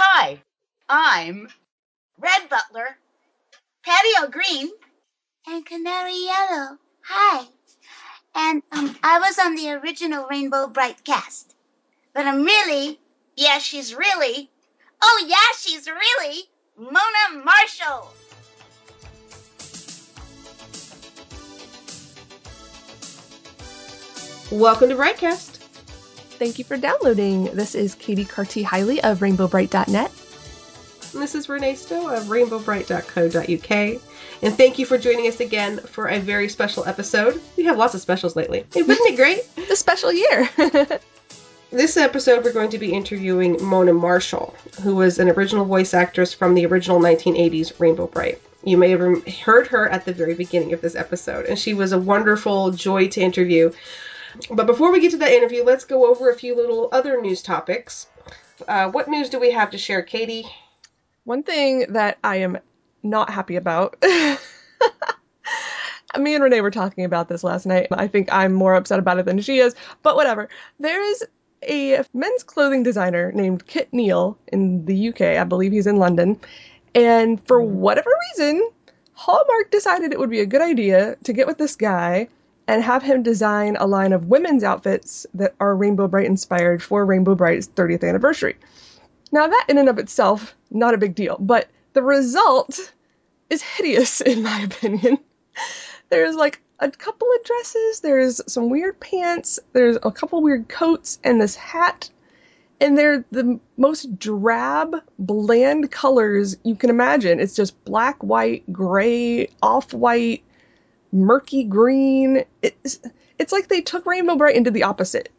Hi, I'm Red Butler, Patty O'Green, and Canary Yellow. Hi. And I was on the original Rainbow Brite cast. But I'm really, yeah, she's really, oh yeah, she's really Mona Marshall. Welcome to Brightcast. Thank you for downloading. This is Katie Carty-Hiley of Rainbowbrite.net. And this is Renee Stowe of Rainbowbrite.co.uk. And thank you for joining us again for a very special episode. We have lots of specials lately. Isn't it great? It's a special year. This episode, we're going to be interviewing Mona Marshall, who was an original voice actress from the original 1980s Rainbow Brite. You may have heard her at the very beginning of this episode, and she was a wonderful joy to interview. But before we get to that interview, let's go over a few little other news topics. What news do we have to share, Katie? One thing that I am not happy about. Me and Renee were talking about this last night. I think I'm more upset about it than she is, but whatever. There is a men's clothing designer named Kit Neale in the UK. I believe he's in London. And for whatever reason, Hallmark decided it would be a good idea to get with this guy and have him design a line of women's outfits that are Rainbow Brite inspired for Rainbow Brite's 30th anniversary. Now that in and of itself, not a big deal, but the result is hideous in my opinion. There's like a couple of dresses, there's some weird pants, there's a couple weird coats and this hat, and they're the most drab, bland colors you can imagine. It's just black, white, gray, off-white, murky green. It's like they took Rainbow Brite and did the opposite.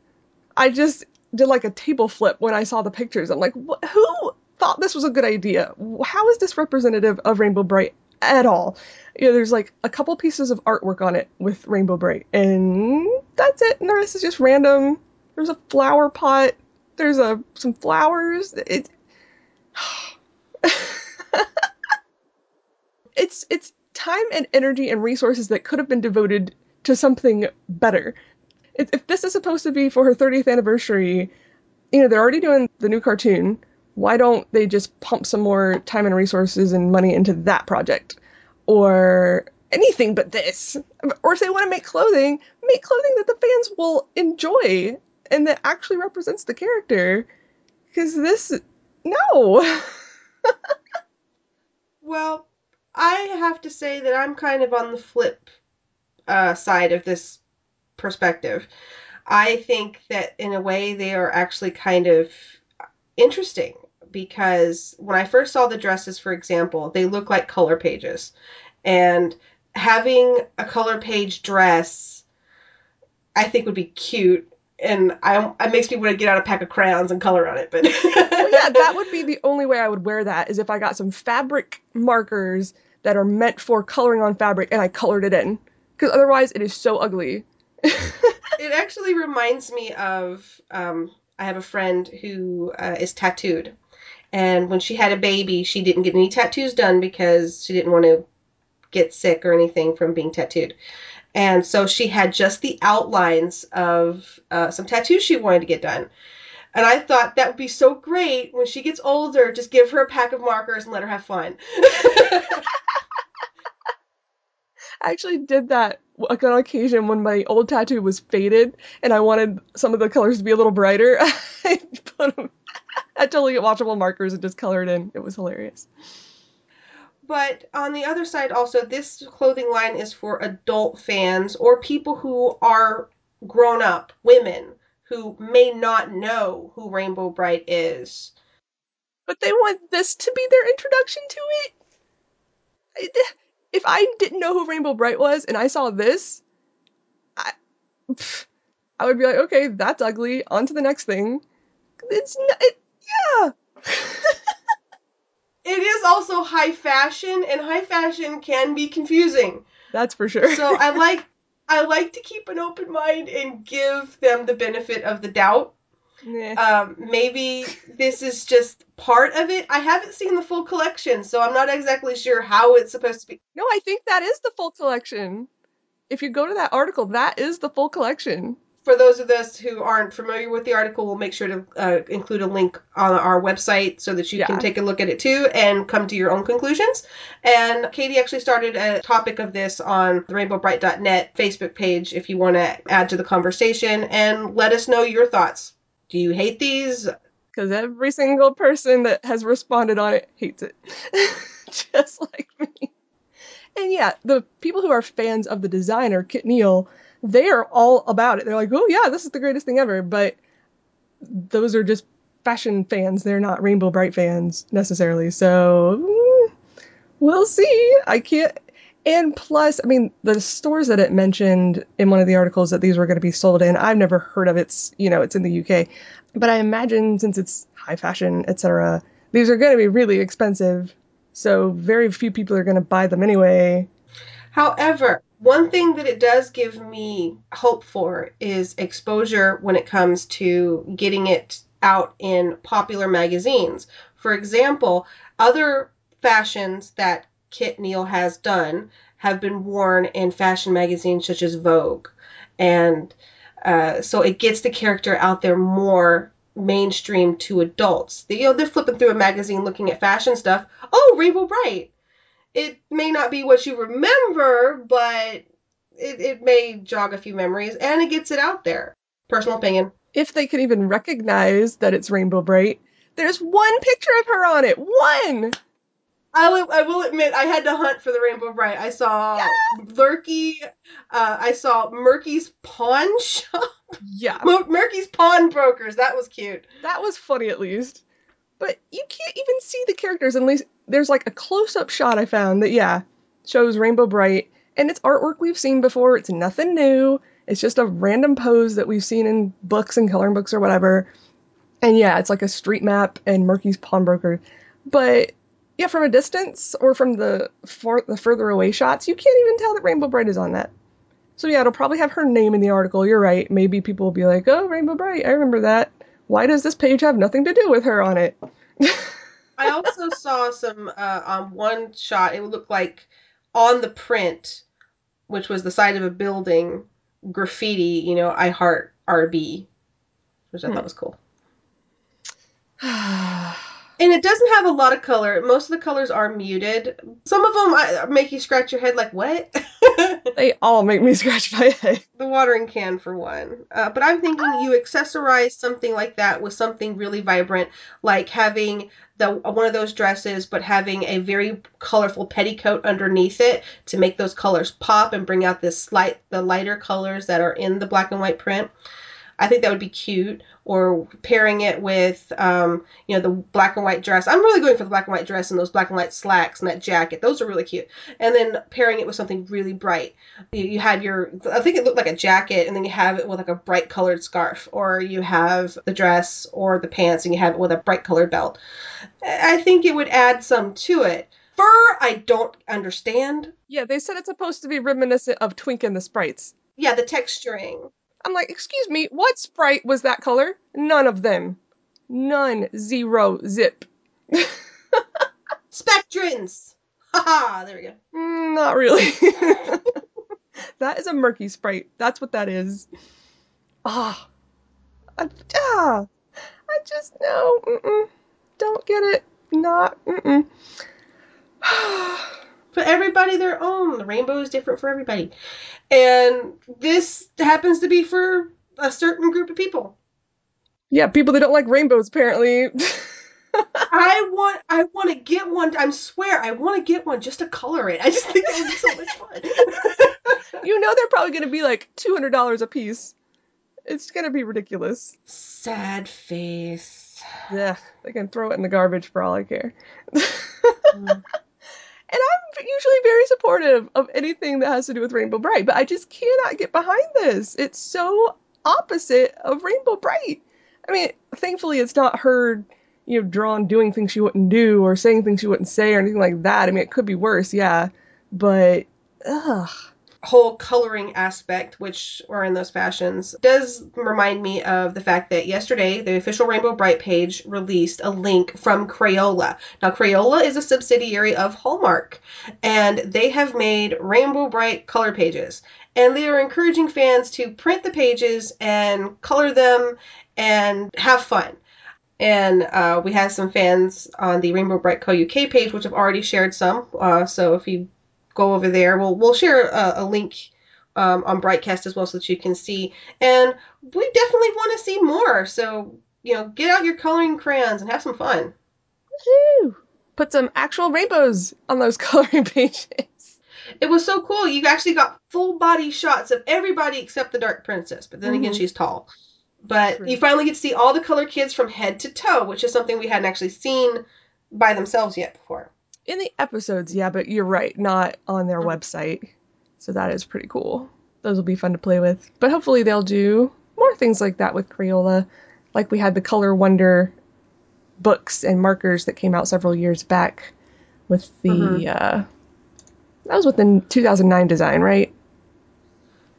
I just did like a table flip when I saw the pictures. I'm like, who thought this was a good idea? How is this representative of Rainbow Brite at all? You know, there's like a couple pieces of artwork on it with Rainbow Brite, and that's it. And the rest is just random. There's a flower pot. There's some flowers. It's time and energy and resources that could have been devoted to something better. If this is supposed to be for her 30th anniversary, you know, they're already doing the new cartoon. Why don't they just pump some more time and resources and money into that project? Or anything but this. Or if they want to make clothing that the fans will enjoy and that actually represents the character. Because this... No! Well... I have to say that I'm kind of on the flip side of this perspective. I think that in a way they are actually kind of interesting because when I first saw the dresses, for example, they look like color pages. And having a color page dress I think would be cute. And it makes me want to get out a pack of crayons and color on it. But well, yeah, that would be the only way I would wear that is if I got some fabric markers that are meant for coloring on fabric and I colored it in. Because otherwise it is so ugly. It actually reminds me of, I have a friend who is tattooed. And when she had a baby, she didn't get any tattoos done because she didn't want to get sick or anything from being tattooed. And so she had just the outlines of some tattoos she wanted to get done. And I thought that would be so great when she gets older, just give her a pack of markers and let her have fun. I actually did that on occasion when my old tattoo was faded and I wanted some of the colors to be a little brighter. I put them at totally watchable markers and just colored in. It was hilarious. But on the other side also, this clothing line is for adult fans or people who are grown up, women, who may not know who Rainbow Brite is. But they want this to be their introduction to it? If I didn't know who Rainbow Brite was and I saw this, I would be like, okay, that's ugly, on to the next thing. Yeah! It is also high fashion, and high fashion can be confusing. That's for sure. So I like to keep an open mind and give them the benefit of the doubt. Yeah. Maybe this is just part of it. I haven't seen the full collection, so I'm not exactly sure how it's supposed to be. No, I think that is the full collection. If you go to that article, that is the full collection. for those of us who aren't familiar with the article, we'll make sure to include a link on our website so that you can take a look at it too and come to your own conclusions. And Katie actually started a topic of this on the Rainbowbrite.net Facebook page if you want to add to the conversation and let us know your thoughts. Do you hate these? Because every single person that has responded on it hates it. Just like me. And yeah, the people who are fans of the designer, Kit Neale, they are all about it. They're like, oh yeah, this is the greatest thing ever. But those are just fashion fans. They're not Rainbow Brite fans necessarily. So we'll see. I can't. And plus, I mean, the stores that it mentioned in one of the articles that these were going to be sold in, I've never heard of it. It's, you know, it's in the UK. But I imagine since it's high fashion, etc., these are going to be really expensive. So very few people are going to buy them anyway. However, one thing that it does give me hope for is exposure when it comes to getting it out in popular magazines. For example, other fashions that Kit Neale has done have been worn in fashion magazines such as Vogue. And so it gets the character out there more mainstream to adults. You know, they're flipping through a magazine looking at fashion stuff. Oh, Rainbow Brite. It may not be what you remember, but it may jog a few memories, and it gets it out there. Personal opinion. If they could even recognize that it's Rainbow Brite, there's one picture of her on it. One! I will admit, I had to hunt for the Rainbow Brite. I saw Lurky. I saw Murky's Pawn Shop. Yeah. Murky's Pawn Brokers. That was cute. That was funny, at least. But you can't even see the characters unless there's like a close-up shot I found that, shows Rainbow Brite. And it's artwork we've seen before. It's nothing new. It's just a random pose that we've seen in books and coloring books or whatever. And it's like a street map and Murky's Pawnbroker. But from a distance or from the further away shots, you can't even tell that Rainbow Brite is on that. So it'll probably have her name in the article. You're right. Maybe people will be like, oh, Rainbow Brite, I remember that. Why does this page have nothing to do with her on it? I also saw some on one shot, it looked like on the print, which was the side of a building, graffiti, I heart RB, which I thought was cool. And it doesn't have a lot of color. Most of the colors are muted. Some of them make you scratch your head like, what? They all make me scratch my head. The watering can, for one. But I'm thinking you accessorize something like that with something really vibrant, like having one of those dresses, but having a very colorful petticoat underneath it to make those colors pop and bring out the lighter colors that are in the black and white print. I think that would be cute, or pairing it with, the black and white dress. I'm really going for the black and white dress and those black and white slacks and that jacket. Those are really cute. And then pairing it with something really bright. You had I think it looked like a jacket, and then you have it with like a bright colored scarf, or you have the dress or the pants and you have it with a bright colored belt. I think it would add some to it. Fur, I don't understand. Yeah, they said it's supposed to be reminiscent of Twink and the Sprites. Yeah, the texturing. I'm like, excuse me, what sprite was that color? None of them. None. Zero. Zip. Spectrums. Ha-ha. There we go. Not really. That is a murky sprite. That's what that is. I just, no. Don't get it. Not. For everybody their own. The rainbow is different for everybody. And this happens to be for a certain group of people. Yeah, people that don't like rainbows, apparently. I want to get one. I swear, I want to get one just to color it. I just think that would be so much fun. They're probably going to be like $200 a piece. It's going to be ridiculous. Sad face. Yeah, they can throw it in the garbage for all I care. And I'm usually very supportive of anything that has to do with Rainbow Brite, but I just cannot get behind this. It's so opposite of Rainbow Brite. I mean, thankfully it's not her, drawn doing things she wouldn't do or saying things she wouldn't say or anything like that. I mean, it could be worse, but, whole coloring aspect, which are in those fashions, does remind me of the fact that yesterday the official Rainbow Brite page released a link from Crayola. Now, Crayola is a subsidiary of Hallmark, and they have made Rainbow Brite color pages, and they are encouraging fans to print the pages and color them and have fun. And we have some fans on the Rainbowbrite.co.uk page, which have already shared some. So if you go over there, we'll share a link on Brightcast as well, so that you can see. And we definitely want to see more. So, you know, get out your coloring crayons and have some fun. Woohoo! Put some actual rainbows on those coloring pages. It was so cool. You actually got full body shots of everybody except the Dark Princess. But then again, she's tall. But you finally get to see all the color kids from head to toe, which is something we hadn't actually seen by themselves yet before. In the episodes, yeah, but you're right, not on their website. So that is pretty cool. Those will be fun to play with. But hopefully they'll do more things like that with Crayola. Like we had the Color Wonder books and markers that came out several years back with the... that was with the 2009 design, right?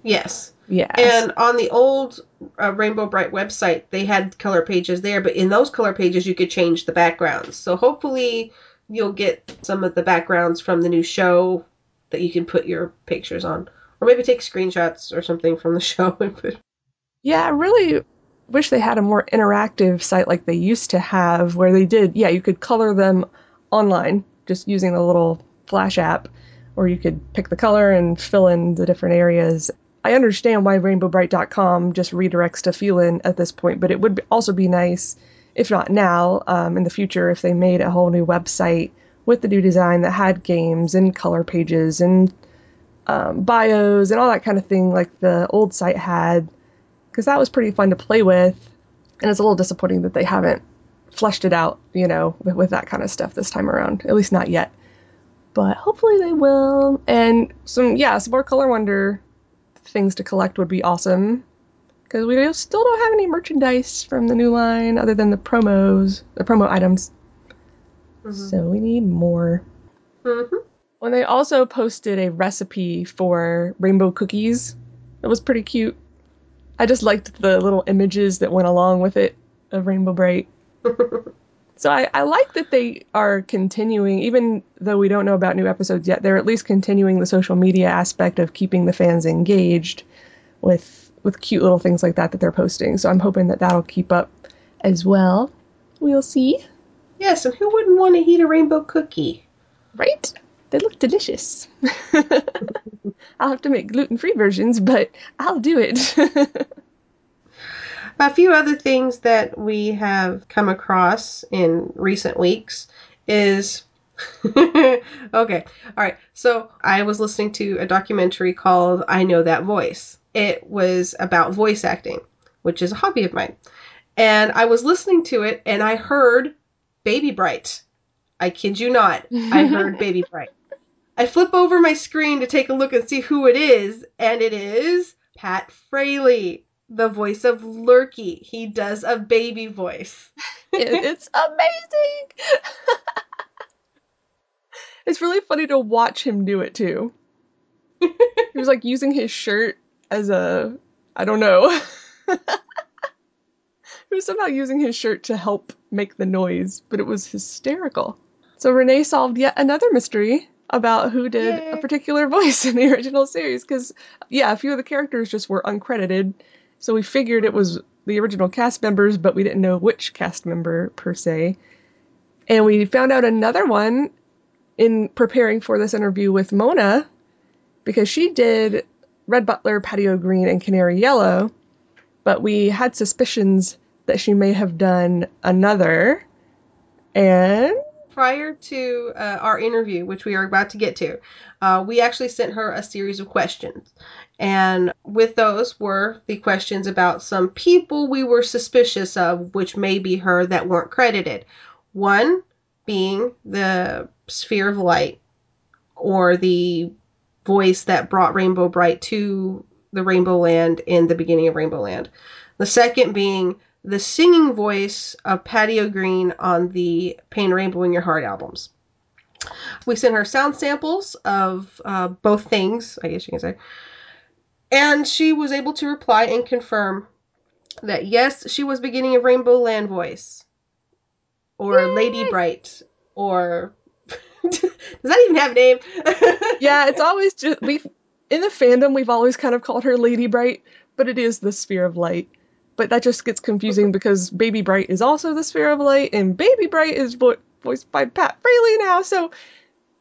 Yes. Yeah. And on the old Rainbow Brite website, they had color pages there, but in those color pages, you could change the backgrounds. So hopefully you'll get some of the backgrounds from the new show that you can put your pictures on, or maybe take screenshots or something from the show. Yeah, I really wish they had a more interactive site like they used to have, where they did, yeah, you could color them online just using the little Flash app, or you could pick the color and fill in the different areas. I understand why Rainbowbrite.com just redirects to fill-in at this point, but it would also be nice, if not now, in the future, if they made a whole new website with the new design that had games and color pages and bios and all that kind of thing like the old site had, because that was pretty fun to play with, and it's a little disappointing that they haven't fleshed it out, you know, with that kind of stuff this time around, at least not yet. But hopefully they will, and some more Color Wonder things to collect would be awesome, because we still don't have any merchandise from the new line other than the promo items. So we need more. Well, they also posted a recipe for rainbow cookies. It was pretty cute. I just liked the little images that went along with it of Rainbow Brite. So I like that they are continuing, even though we don't know about new episodes yet, they're at least continuing the social media aspect of keeping the fans engaged with cute little things like that they're posting. So I'm hoping that that'll keep up as well. We'll see. Yes, and who wouldn't want to eat a rainbow cookie? Right? They look delicious. I'll have to make gluten-free versions, but I'll do it. A few other things that we have come across in recent weeks is, so I was listening to a documentary called I Know That Voice. It was about voice acting, which is a hobby of mine. And I was listening to it and I heard Baby Brite. I kid you not. I heard Baby Brite. I flip over my screen to take a look and see who it is. And it is Pat Fraley, the voice of Lurky. He does a baby voice. It's amazing. It's really funny to watch him do it too. He was like using his shirt as he was somehow using his shirt to help make the noise, but it was hysterical. So Renee solved yet another mystery about who did a particular voice in the original series, because a few of the characters just were uncredited. So we figured it was the original cast members, but we didn't know which cast member, per se. And we found out another one in preparing for this interview with Mona, because she did Red Butler, Patio Green, and Canary Yellow. But we had suspicions that she may have done another. And prior to our interview, which we are about to get to, we actually sent her a series of questions. And with those were the questions about some people we were suspicious of, which may be her, that weren't credited. One being the Sphere of Light, or the voice that brought Rainbow Brite to the Rainbow Land in the beginning of Rainbow Land. The second being the singing voice of Patio Green on the Pain Rainbow in Your Heart albums. We sent her sound samples of both things, I guess you can say. And she was able to reply and confirm that, yes, she was beginning a Rainbow Land voice. Or Yay! Lady Brite. Or... Does that even have a name? Yeah, it's always just... In the fandom, we've always kind of called her Lady Brite, but it is the Sphere of Light. But that just gets confusing because Baby Brite is also the Sphere of Light, and Baby Brite is voiced by Pat Fraley now, so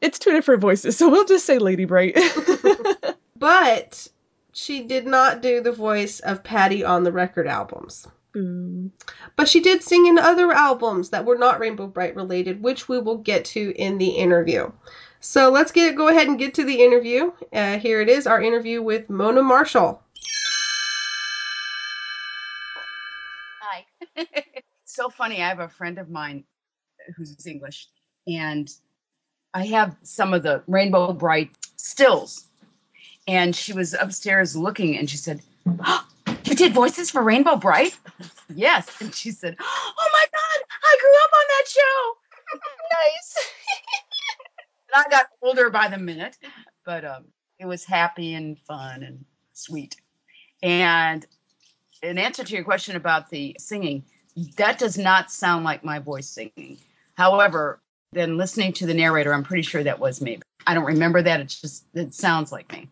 it's two different voices, so we'll just say Lady Brite. But she did not do the voice of Patty on the record albums. Mm. But she did sing in other albums that were not Rainbow Brite related, which we will get to in the interview. So let's go ahead and get to the interview. Here it is, our interview with Mona Marshall. Hi. It's so funny. I have a friend of mine who's English, and I have some of the Rainbow Brite stills. And she was upstairs looking, and she said, "Oh, you did voices for Rainbow Brite?" Yes. And she said, "Oh my God, I grew up on that show." Nice. I got older by the minute, but it was happy and fun and sweet. And in answer to your question about the singing, that does not sound like my voice singing. However, then listening to the narrator, I'm pretty sure that was me. I don't remember that. It's just, it sounds like me.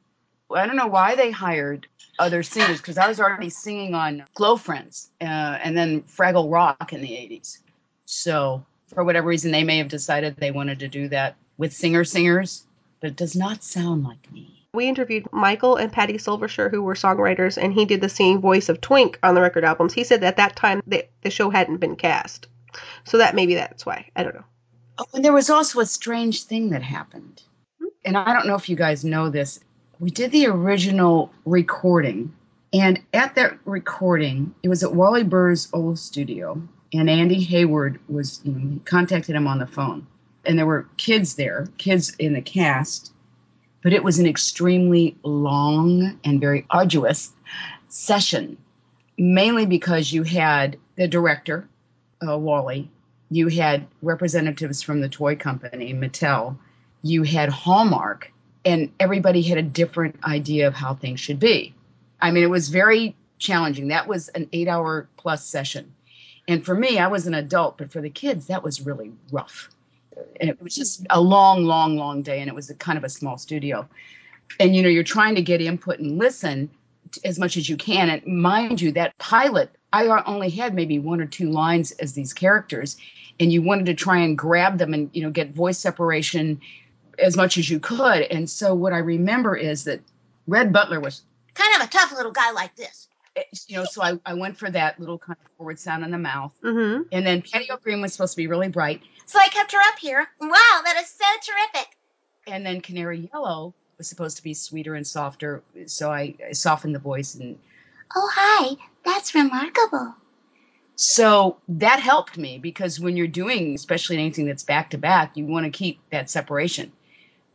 I don't know why they hired other singers, because I was already singing on Glow Friends and then Fraggle Rock in the 80s. So for whatever reason, they may have decided they wanted to do that with singers, but it does not sound like me. We interviewed Michael and Patty Silvershire, who were songwriters, and he did the singing voice of Twink on the record albums. He said that at that time the show hadn't been cast. So that maybe that's why. I don't know. Oh, and there was also a strange thing that happened. And I don't know if you guys know this. We did the original recording, and at that recording, it was at Wally Burr's old studio, and Andy Hayward was, he contacted him on the phone. And there were kids there, kids in the cast, but it was an extremely long and very arduous session, mainly because you had the director, Wally, you had representatives from the toy company, Mattel, you had Hallmark, and everybody had a different idea of how things should be. I mean, it was very challenging. That was an 8-hour plus session. And for me, I was an adult, but for the kids, that was really rough. And it was just a long, long, long day, and it was a kind of a small studio. And, you're trying to get input and listen as much as you can. And mind you, that pilot, I only had maybe one or two lines as these characters, and you wanted to try and grab them and, get voice separation as much as you could. And so what I remember is that Red Butler was kind of a tough little guy like this. So I went for that little kind of forward sound in the mouth. Mm-hmm. And then Patty O'Green was supposed to be really bright. So I kept her up here. Wow, that is so terrific. And then Canary Yellow was supposed to be sweeter and softer. So I softened the voice. And oh, hi, that's remarkable. So that helped me because when you're doing, especially anything that's back to back, you want to keep that separation.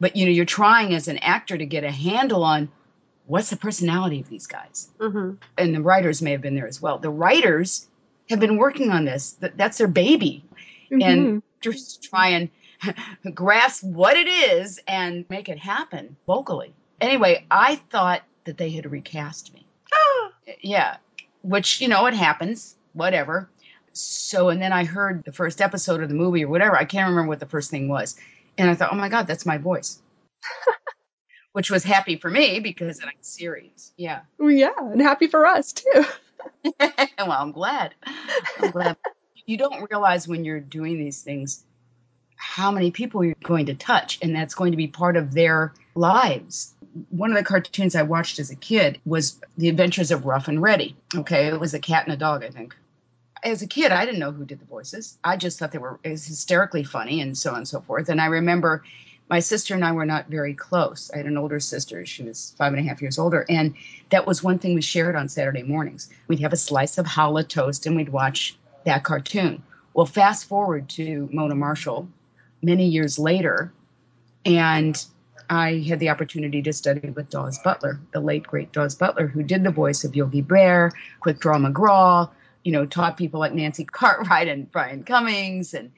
But, you're trying as an actor to get a handle on, what's the personality of these guys? Mm-hmm. And the writers may have been there as well. The writers have been working on this. That's their baby. Mm-hmm. And just try and grasp what it is and make it happen vocally. Anyway, I thought that they had recast me. Yeah. Which, it happens. Whatever. So, and then I heard the first episode of the movie or whatever. I can't remember what the first thing was. And I thought, oh my God, that's my voice. Which was happy for me because I'm serious. Yeah. Yeah. And happy for us too. Well, I'm glad. You don't realize when you're doing these things, how many people you're going to touch. And that's going to be part of their lives. One of the cartoons I watched as a kid was The Adventures of Rough and Ready. Okay. It was a cat and a dog, I think. As a kid, I didn't know who did the voices. I just thought it was hysterically funny and so on and so forth. And I remember my sister and I were not very close. I had an older sister. She was 5.5 years older. And that was one thing we shared on Saturday mornings. We'd have a slice of challah toast and we'd watch that cartoon. Well, fast forward to Mona Marshall many years later. And I had the opportunity to study with Daws Butler, the late, great Daws Butler, who did the voice of Yogi Bear, Quick Draw McGraw, taught people like Nancy Cartwright and Brian Cummings and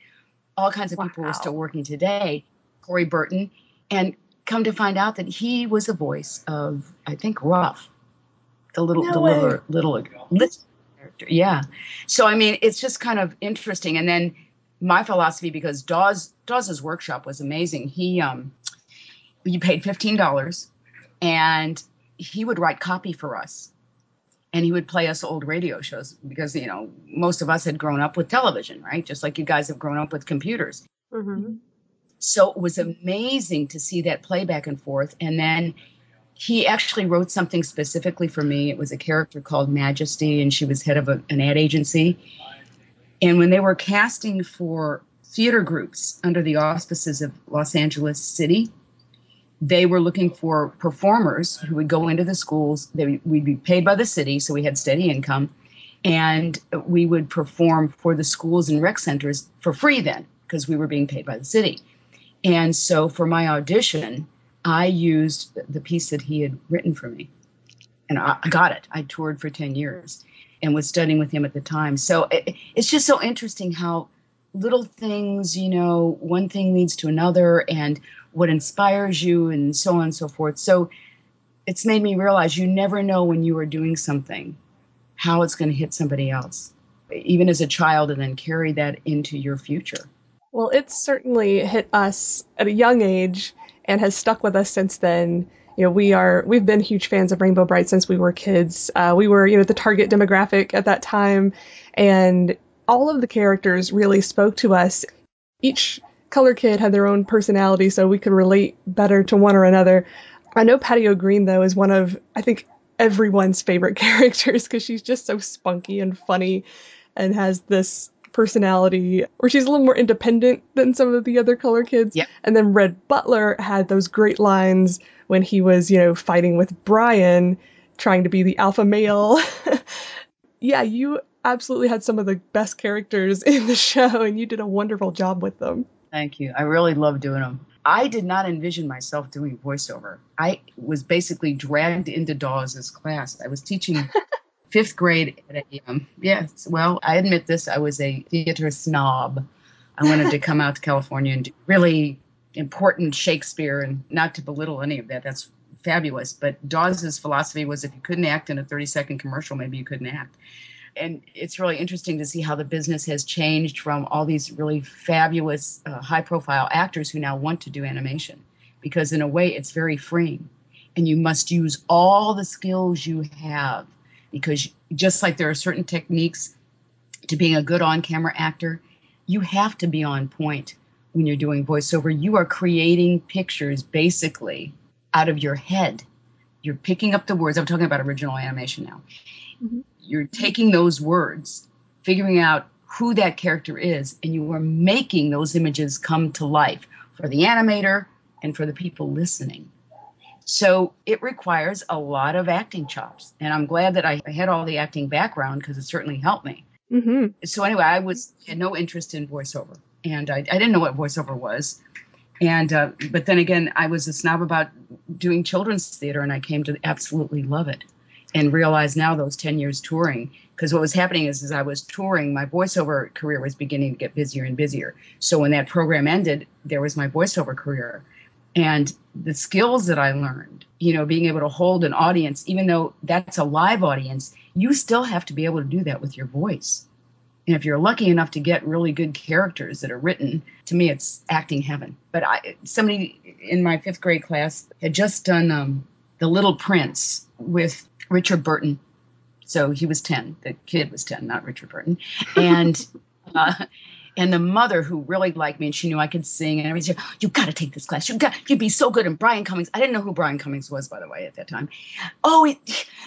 all kinds of people who are still working today. Corey Burton, and come to find out that he was the voice of, I think, Ruff, the little character. Yeah. So, I mean, it's just kind of interesting. And then my philosophy, because Dawes's workshop was amazing. He paid $15 and he would write copy for us. And he would play us old radio shows because, you know, most of us had grown up with television, right? Just like you guys have grown up with computers. Mm-hmm. So it was amazing to see that play back and forth. And then he actually wrote something specifically for me. It was a character called Majesty, and she was head of an ad agency. And when they were casting for theater groups under the auspices of Los Angeles City, they were looking for performers who would go into the schools. We'd be paid by the city, so we had steady income. And we would perform for the schools and rec centers for free then, because we were being paid by the city. And so for my audition, I used the piece that he had written for me. And I got it. I toured for 10 years and was studying with him at the time. So it's just so interesting how little things, you know, one thing leads to another, and what inspires you, and so on and so forth. So it's made me realize you never know when you are doing something how it's going to hit somebody else, even as a child, and then carry that into your future. Well, it's certainly hit us at a young age and has stuck with us since then. You know, we've been huge fans of Rainbow Brite since we were kids. We were, you know, the target demographic at that time, and all of the characters really spoke to us. Each color kid had their own personality, so we could relate better to one or another. I know Patty O'Green, though, is one of, I think, everyone's favorite characters, because she's just so spunky and funny and has this personality where she's a little more independent than some of the other color kids. Yep. And then Red Butler had those great lines when he was, you know, fighting with Brian, trying to be the alpha male. Yeah, you absolutely had some of the best characters in the show, and you did a wonderful job with them. Thank you. I really love doing them. I did not envision myself doing voiceover. I was basically dragged into Dawes's class. I was teaching fifth grade at a, yes, well, I admit this, I was a theater snob. I wanted to come out to California and do really important Shakespeare, and not to belittle any of that. That's fabulous. But Dawes's philosophy was if you couldn't act in a 30-second commercial, maybe you couldn't act. And it's really interesting to see how the business has changed from all these really fabulous, high-profile actors who now want to do animation, because in a way it's very freeing. And you must use all the skills you have, because just like there are certain techniques to being a good on-camera actor, you have to be on point when you're doing voiceover. You are creating pictures basically out of your head. You're picking up the words. I'm talking about original animation now. Mm-hmm. You're taking those words, figuring out who that character is, and you are making those images come to life for the animator and for the people listening. So it requires a lot of acting chops. And I'm glad that I had all the acting background, because it certainly helped me. Mm-hmm. So anyway, I had no interest in voiceover. And I didn't know what voiceover was. And but then again, I was a snob about doing children's theater, and I came to absolutely love it. And realize now those 10 years touring, because what was happening is as I was touring, my voiceover career was beginning to get busier and busier. So when that program ended, there was my voiceover career. And the skills that I learned, you know, being able to hold an audience, even though that's a live audience, you still have to be able to do that with your voice. And if you're lucky enough to get really good characters that are written, to me, it's acting heaven. But somebody in my fifth grade class had just done The Little Prince with Richard Burton. So he was 10. The kid was 10, not Richard Burton. And the mother, who really liked me, and she knew I could sing, and everything, you got to take this class. You'd be so good. And Brian Cummings, I didn't know who Brian Cummings was, by the way, at that time.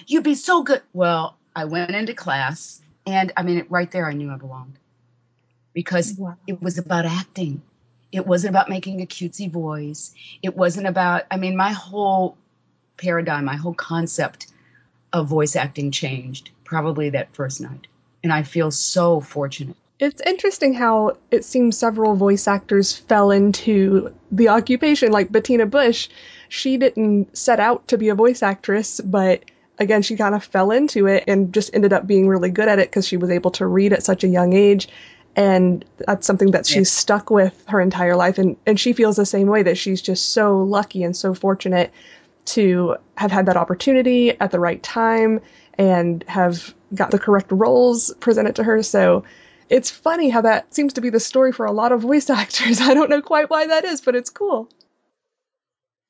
You'd be so good. Well, I went into class, and I mean, right there, I knew I belonged, because It was about acting. It wasn't about making a cutesy voice. It wasn't about, I mean, my whole paradigm, my whole concept of voice acting changed probably that first night. And I feel so fortunate. It's interesting how it seems several voice actors fell into the occupation. Like Bettina Bush, she didn't set out to be a voice actress, but again, she kind of fell into it and just ended up being really good at it because she was able to read at such a young age. And that's something that she's stuck with her entire life. And she feels the same way, that she's just so lucky and so fortunate to have had that opportunity at the right time and have got the correct roles presented to her. So it's funny how that seems to be the story for a lot of voice actors. I don't know quite why that is, but it's cool.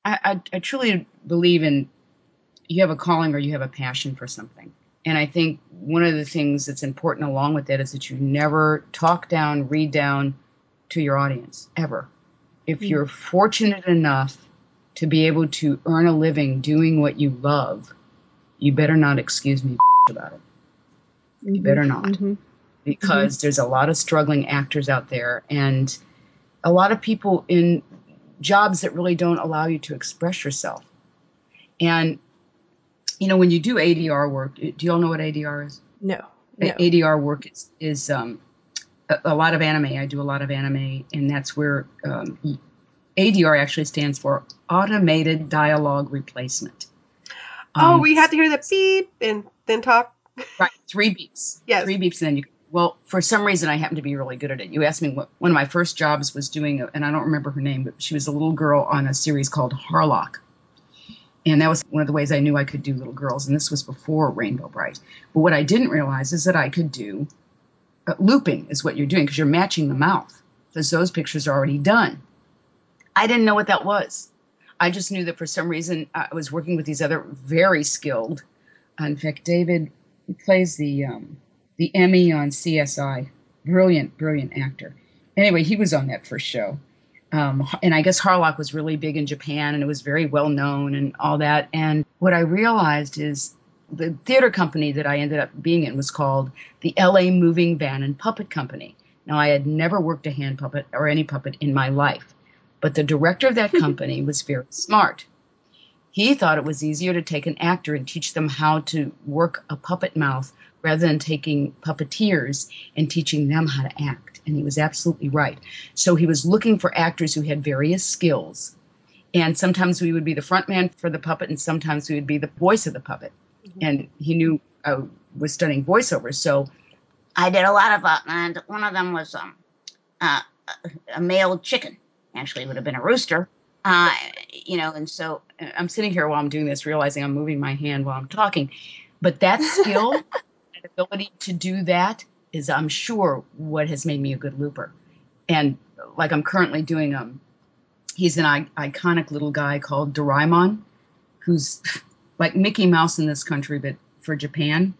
I truly believe in, you have a calling or you have a passion for something. And I think one of the things that's important along with that is that you never talk down, read down to your audience, ever. If you're fortunate enough to be able to earn a living doing what you love, you better not excuse me about it. Mm-hmm. You better not. Mm-hmm. Because there's a lot of struggling actors out there and a lot of people in jobs that really don't allow you to express yourself. And you know, when you do ADR work, do you all know what ADR is? No. ADR work is a lot of anime. I do a lot of anime, and that's where ADR actually stands for Automated Dialogue Replacement. We have to hear that beep and then talk. Right, three beeps. Yes. Three beeps, and then you. Well, for some reason, I happen to be really good at it. You asked me what one of my first jobs was doing, and I don't remember her name, but she was a little girl on a series called Harlock. And that was one of the ways I knew I could do little girls. And this was before Rainbow Brite. But what I didn't realize is that I could do looping is what you're doing, because you're matching the mouth, because those pictures are already done. I didn't know what that was. I just knew that for some reason I was working with these other very skilled. In fact, David plays the Emmy on CSI. Brilliant, brilliant actor. Anyway, he was on that first show. And I guess Harlock was really big in Japan, and it was very well known and all that. And what I realized is the theater company that I ended up being in was called the LA Moving Van and Puppet Company. Now, I had never worked a hand puppet or any puppet in my life, but the director of that company was very smart. He thought it was easier to take an actor and teach them how to work a puppet mouth rather than taking puppeteers and teaching them how to act. And he was absolutely right. So he was looking for actors who had various skills. And sometimes we would be the front man for the puppet, and sometimes we would be the voice of the puppet. Mm-hmm. And he knew I was studying voiceover. So I did a lot of that. And one of them was a male chicken. Actually, it would have been a rooster. And so I'm sitting here while I'm doing this, realizing I'm moving my hand while I'm talking. But that skill... ability to do that is, I'm sure, what has made me a good looper. And like I'm currently doing, he's an iconic little guy called Doraemon, who's like Mickey Mouse in this country, but for Japan.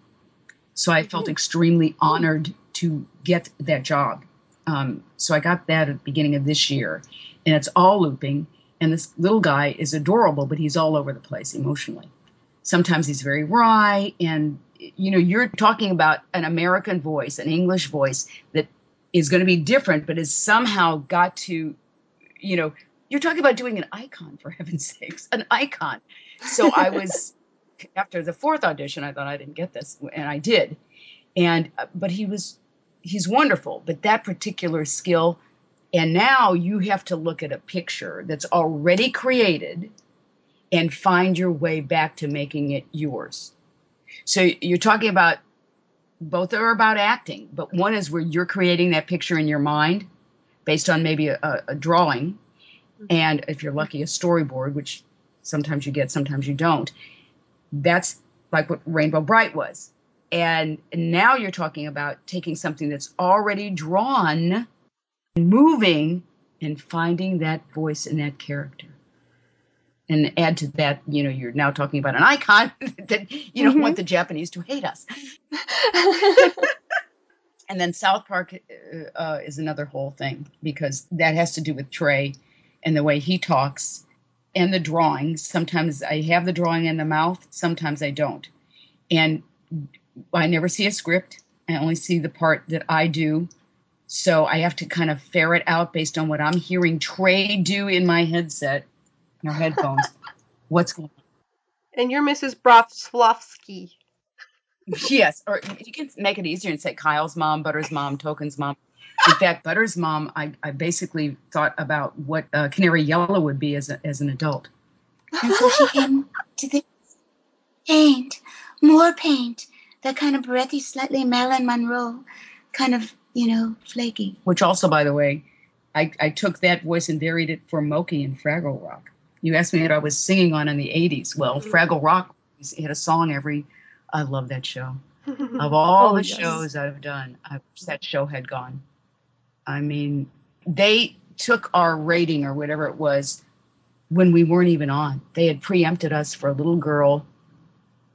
So I felt extremely honored to get that job. So I got that at the beginning of this year, and it's all looping. And this little guy is adorable, but he's all over the place emotionally. Sometimes he's very wry, and you know, you're talking about an American voice, an English voice that is going to be different, but is somehow got to, you know, you're talking about doing an icon, for heaven's sakes, an icon. So I was, after the fourth audition, I thought I didn't get this, and I did. And, but he's wonderful, but that particular skill, and now you have to look at a picture that's already created and find your way back to making it yours. So you're talking about, both are about acting, but one is where you're creating that picture in your mind based on maybe a drawing, and if you're lucky, a storyboard, which sometimes you get, sometimes you don't. That's like what Rainbow Brite was. And now you're talking about taking something that's already drawn, moving, and finding that voice and that character. And add to that, you know, you're now talking about an icon that you don't want the Japanese to hate us. And then South Park is another whole thing, because that has to do with Trey and the way he talks and the drawings. Sometimes I have the drawing in the mouth. Sometimes I don't. And I never see a script. I only see the part that I do. So I have to kind of ferret out based on what I'm hearing Trey do in my headset. Your headphones. What's going on? And you're Mrs. Brofslovsky. Yes. Or you can make it easier and say Kyle's mom, Butter's mom, Token's mom. In fact, Butter's mom, I basically thought about what Canary Yellow would be as an adult. And so she came to this paint, more paint, that kind of breathy, slightly Marilyn Monroe kind of, you know, flaky. Which also, by the way, I took that voice and varied it for Moki in Fraggle Rock. You asked me what I was singing on in the 80s. Well, Fraggle Rock had a song every... I love that show. Of all the shows I've done, I wish that show had gone. I mean, they took our rating or whatever it was when we weren't even on. They had preempted us for a little girl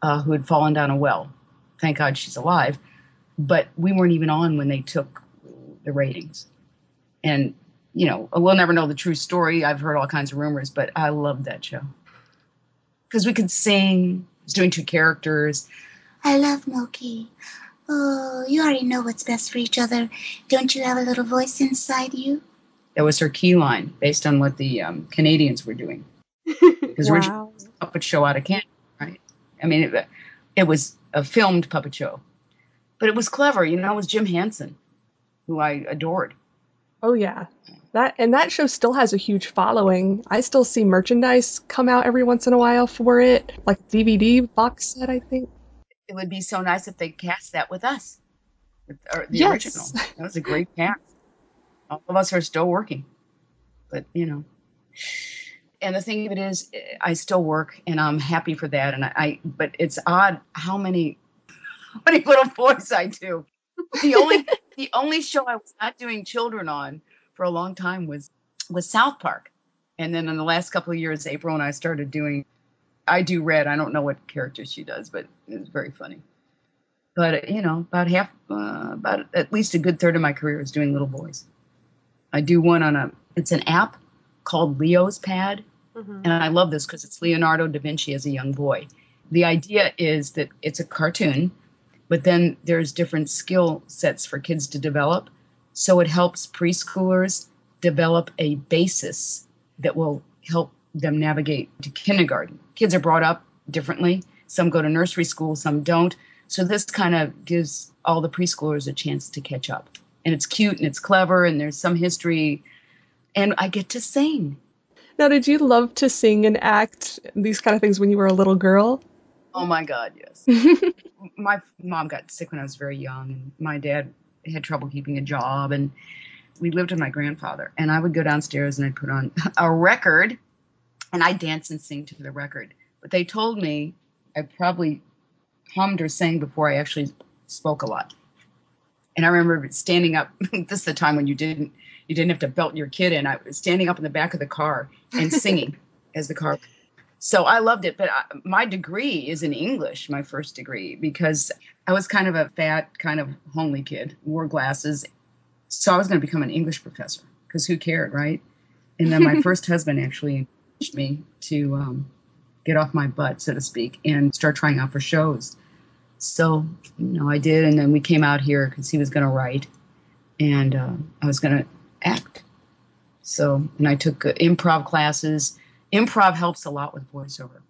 who had fallen down a well. Thank God she's alive. But we weren't even on when they took the ratings. And, you know, we'll never know the true story. I've heard all kinds of rumors, but I loved that show. Because we could sing. I was doing two characters. I love Moki. Oh, you already know what's best for each other. Don't you have a little voice inside you? That was her key line, based on what the Canadians were doing. Because originally it was a puppet show out of Canada, right? I mean, it was a filmed puppet show. But it was clever. You know, it was Jim Henson, who I adored. Oh, yeah. That show still has a huge following. I still see merchandise come out every once in a while for it, like DVD box set, I think. It would be so nice if they cast that with us, the original. That was a great cast. All of us are still working, but you know. And the thing of it is, I still work, and I'm happy for that. And but it's odd how many little boys I do. The only show I was not doing children on for a long time was South Park, and then in the last couple of years, April and I started doing. I do Red. I don't know what character she does, but it's very funny. But, you know, about at least a good third of my career is doing little boys. I do one it's an app called Leo's Pad. Mm-hmm. And I love this because it's Leonardo da Vinci as a young boy. The idea is that it's a cartoon, but then there's different skill sets for kids to develop. So it helps preschoolers develop a basis that will help them navigate to kindergarten. Kids are brought up differently. Some go to nursery school, some don't. So this kind of gives all the preschoolers a chance to catch up. And it's cute and it's clever and there's some history. And I get to sing. Now, did you love to sing and act, these kind of things, when you were a little girl? Oh, my God, yes. My mom got sick when I was very young. And my dad had trouble keeping a job. And we lived with my grandfather. And I would go downstairs and I'd put on a record. And I dance and sing to the record. But they told me I probably hummed or sang before I actually spoke a lot. And I remember standing up. This is the time when you didn't have to belt your kid in. I was standing up in the back of the car and singing as the car. So I loved it. But my degree is in English, my first degree, because I was kind of a fat, kind of homely kid, wore glasses. So I was going to become an English professor because who cared, right? And then my first husband actually me to get off my butt, so to speak, and start trying out for shows. So, you know, I did, and then we came out here because he was going to write, and I was going to act. So, and I took improv classes. Improv helps a lot with voiceover.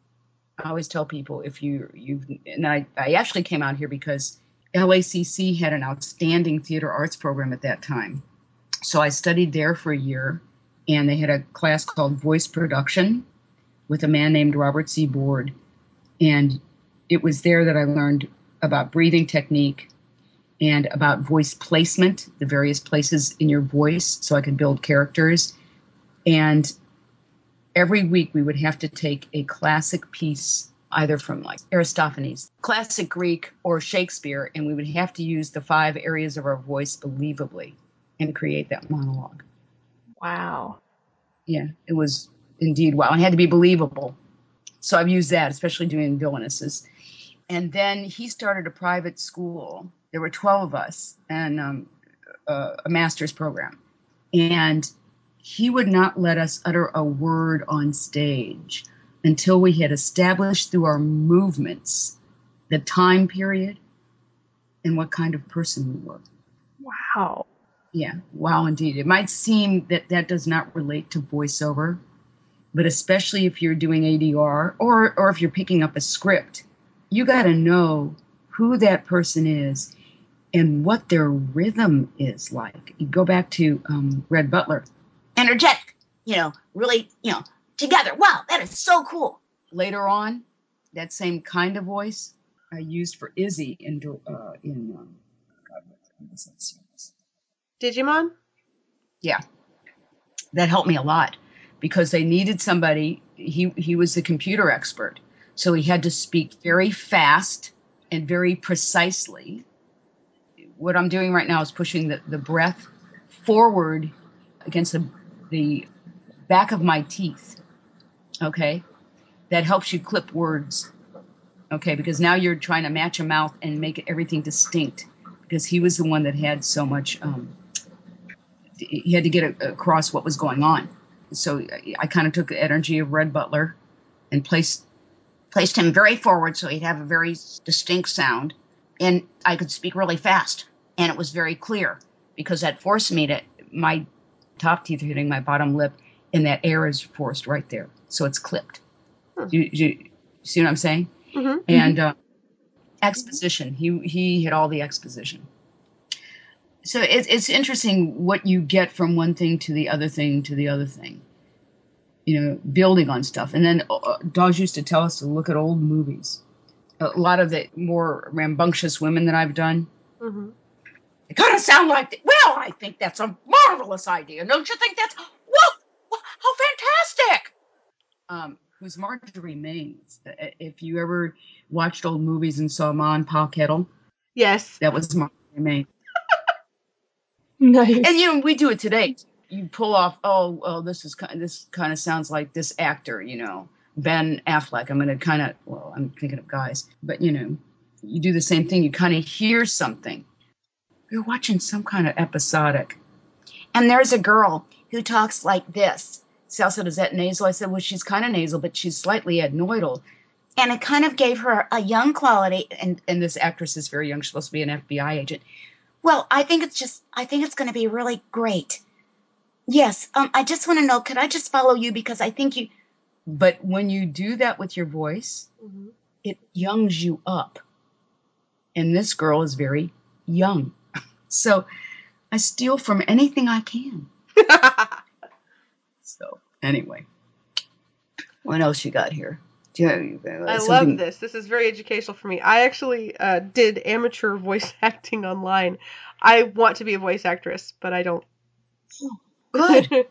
I always tell people I actually came out here because LACC had an outstanding theater arts program at that time. So I studied there for a year. And they had a class called Voice Production with a man named Robert C. Board. And it was there that I learned about breathing technique and about voice placement, the various places in your voice, so I could build characters. And every week we would have to take a classic piece, either from like Aristophanes, classic Greek, or Shakespeare, and we would have to use the 5 areas of our voice believably and create that monologue. Wow. Yeah, it was indeed wow. It had to be believable. So I've used that, especially doing villainesses. And then he started a private school. There were 12 of us and a master's program. And he would not let us utter a word on stage until we had established through our movements the time period and what kind of person we were. Wow. Yeah, wow, indeed. It might seem that does not relate to voiceover, but especially if you're doing ADR or if you're picking up a script, you got to know who that person is and what their rhythm is like. You go back to Red Butler. Energetic, you know, really, you know, together. Wow, that is so cool. Later on, that same kind of voice I used for Izzy in was that series. Digimon? Yeah. That helped me a lot because they needed somebody. He was the computer expert, so he had to speak very fast and very precisely. What I'm doing right now is pushing the breath forward against the back of my teeth. Okay? That helps you clip words. Okay? Because now you're trying to match a mouth and make everything distinct, because he was the one that had so much, he had to get across what was going on. So I kind of took the energy of Red Butler and placed him very forward so he'd have a very distinct sound. And I could speak really fast, and it was very clear, because that forced me to, my top teeth are hitting my bottom lip, and that air is forced right there. So it's clipped. Huh. You see what I'm saying? Mm-hmm. And exposition. He hit all the exposition. So it's interesting what you get from one thing to the other thing to the other thing. You know, building on stuff. And then Daws used to tell us to look at old movies. A lot of the more rambunctious women that I've done. Mm-hmm. It kind of sound like, well, I think that's a marvelous idea. Don't you think that's, whoa, how fantastic. Who's Marjorie Main. If you ever watched old movies and saw Ma and Pa Kettle. Yes. That was Marjorie Main. Nice. And, you know, we do it today. You pull off, oh, well, this kind of sounds like this actor, you know. Ben Affleck, I'm going to kind of, well, I'm thinking of guys, but, you know, you do the same thing. You kind of hear something. You're watching some kind of episodic. And there's a girl who talks like this. Sal said, is that nasal? I said, well, she's kind of nasal, but she's slightly adenoidal. And it kind of gave her a young quality. And this actress is very young. She's supposed to be an FBI agent. Well, I think it's going to be really great. Yes. I just want to know, could I just follow you? Because I think you... But when you do that with your voice, mm-hmm. it youngs you up. And this girl is very young. So I steal from anything I can. So anyway, what else you got here? Do you have, I love this. This is very educational for me. I actually did amateur voice acting online. I want to be a voice actress, but I don't. Oh, good. But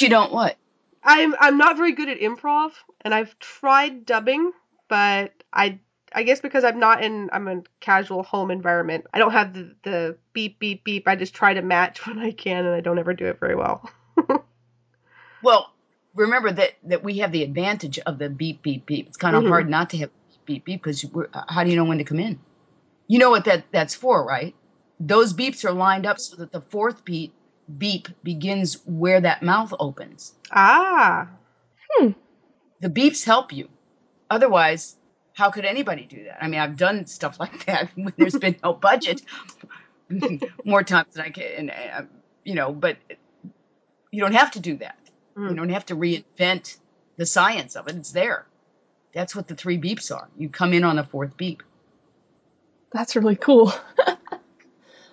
you don't what? I'm not very good at improv, and I've tried dubbing, but I guess because I'm in a casual home environment, I don't have the beep, beep, beep. I just try to match when I can, and I don't ever do it very well. Well, remember that we have the advantage of the beep, beep, beep. It's kind of mm-hmm. hard not to have beep, beep, because how do you know when to come in? You know what that's for, right? Those beeps are lined up so that the fourth beep begins where that mouth opens. The beeps help you. Otherwise, how could anybody do that? I mean, I've done stuff like that when there's been no budget more times than I can, and, you know, but you don't have to do that. You don't have to reinvent the science of it. It's there. That's what the three beeps are. You come in on the fourth beep. That's really cool.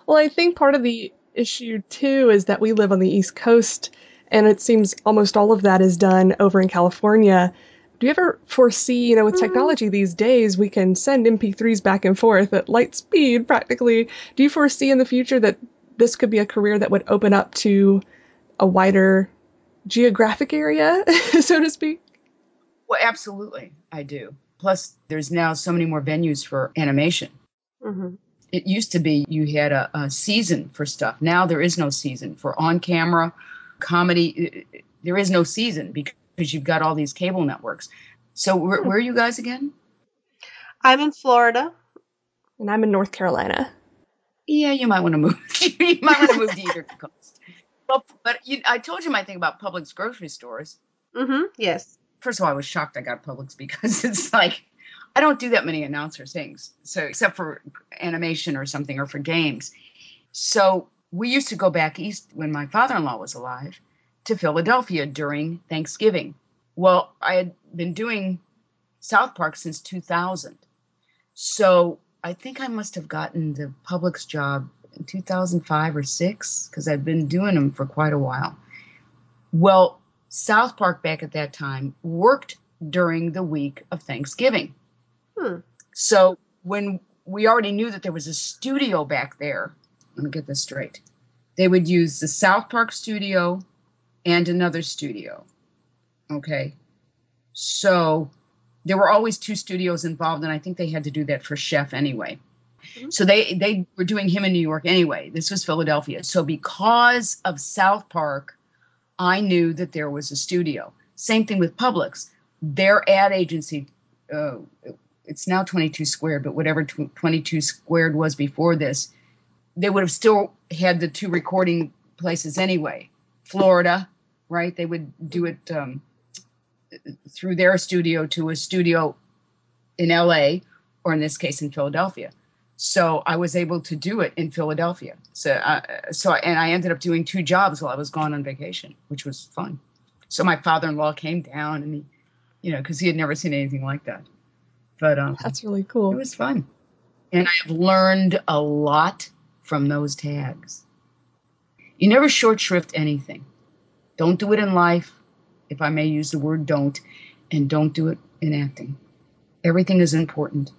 Well, I think part of the issue too is that we live on the East Coast, and it seems almost all of that is done over in California. Do you ever foresee, you know, with technology these days, we can send MP3s back and forth at light speed practically. Do you foresee in the future that this could be a career that would open up to a wider geographic area, so to speak? Well, absolutely, I do. Plus, there's now so many more venues for animation. Mm-hmm. It used to be you had a season for stuff. Now there is no season for on-camera comedy. There is no season because you've got all these cable networks. So where are you guys again? I'm in Florida. And I'm in North Carolina. Yeah, you might want to move. You might want to move to either coast. But I told you my thing about Publix grocery stores. Mm-hmm. Yes. First of all, I was shocked I got Publix because it's like, I don't do that many announcer things, so except for animation or something or for games. So we used to go back east when my father-in-law was alive to Philadelphia during Thanksgiving. Well, I had been doing South Park since 2000. So I think I must have gotten the Publix job in 2005 or 6 because I've been doing them for quite a while. Well, South Park back at that time worked during the week of Thanksgiving. So when we already knew that there was a studio back there Let me get this straight. They would use the South Park studio and another studio. Okay. So there were always two studios involved, and I think they had to do that for Chef anyway. Mm-hmm. So they were doing him in New York anyway. This was Philadelphia. So because of South Park, I knew that there was a studio. Same thing with Publix. Their ad agency, it's now 22 Squared, but whatever 22 Squared was before this, they would have still had the two recording places anyway. Florida, right? They would do it through their studio to a studio in L.A., or in this case in Philadelphia. So I was able to do it in Philadelphia. So I ended up doing two jobs while I was gone on vacation, which was fun. So my father-in-law came down, and he, you know, because he had never seen anything like that. But that's really cool. It was fun, and I've learned a lot from those tags. You never short shrift anything. Don't do it in life, if I may use the word don't, and don't do it in acting. Everything is important.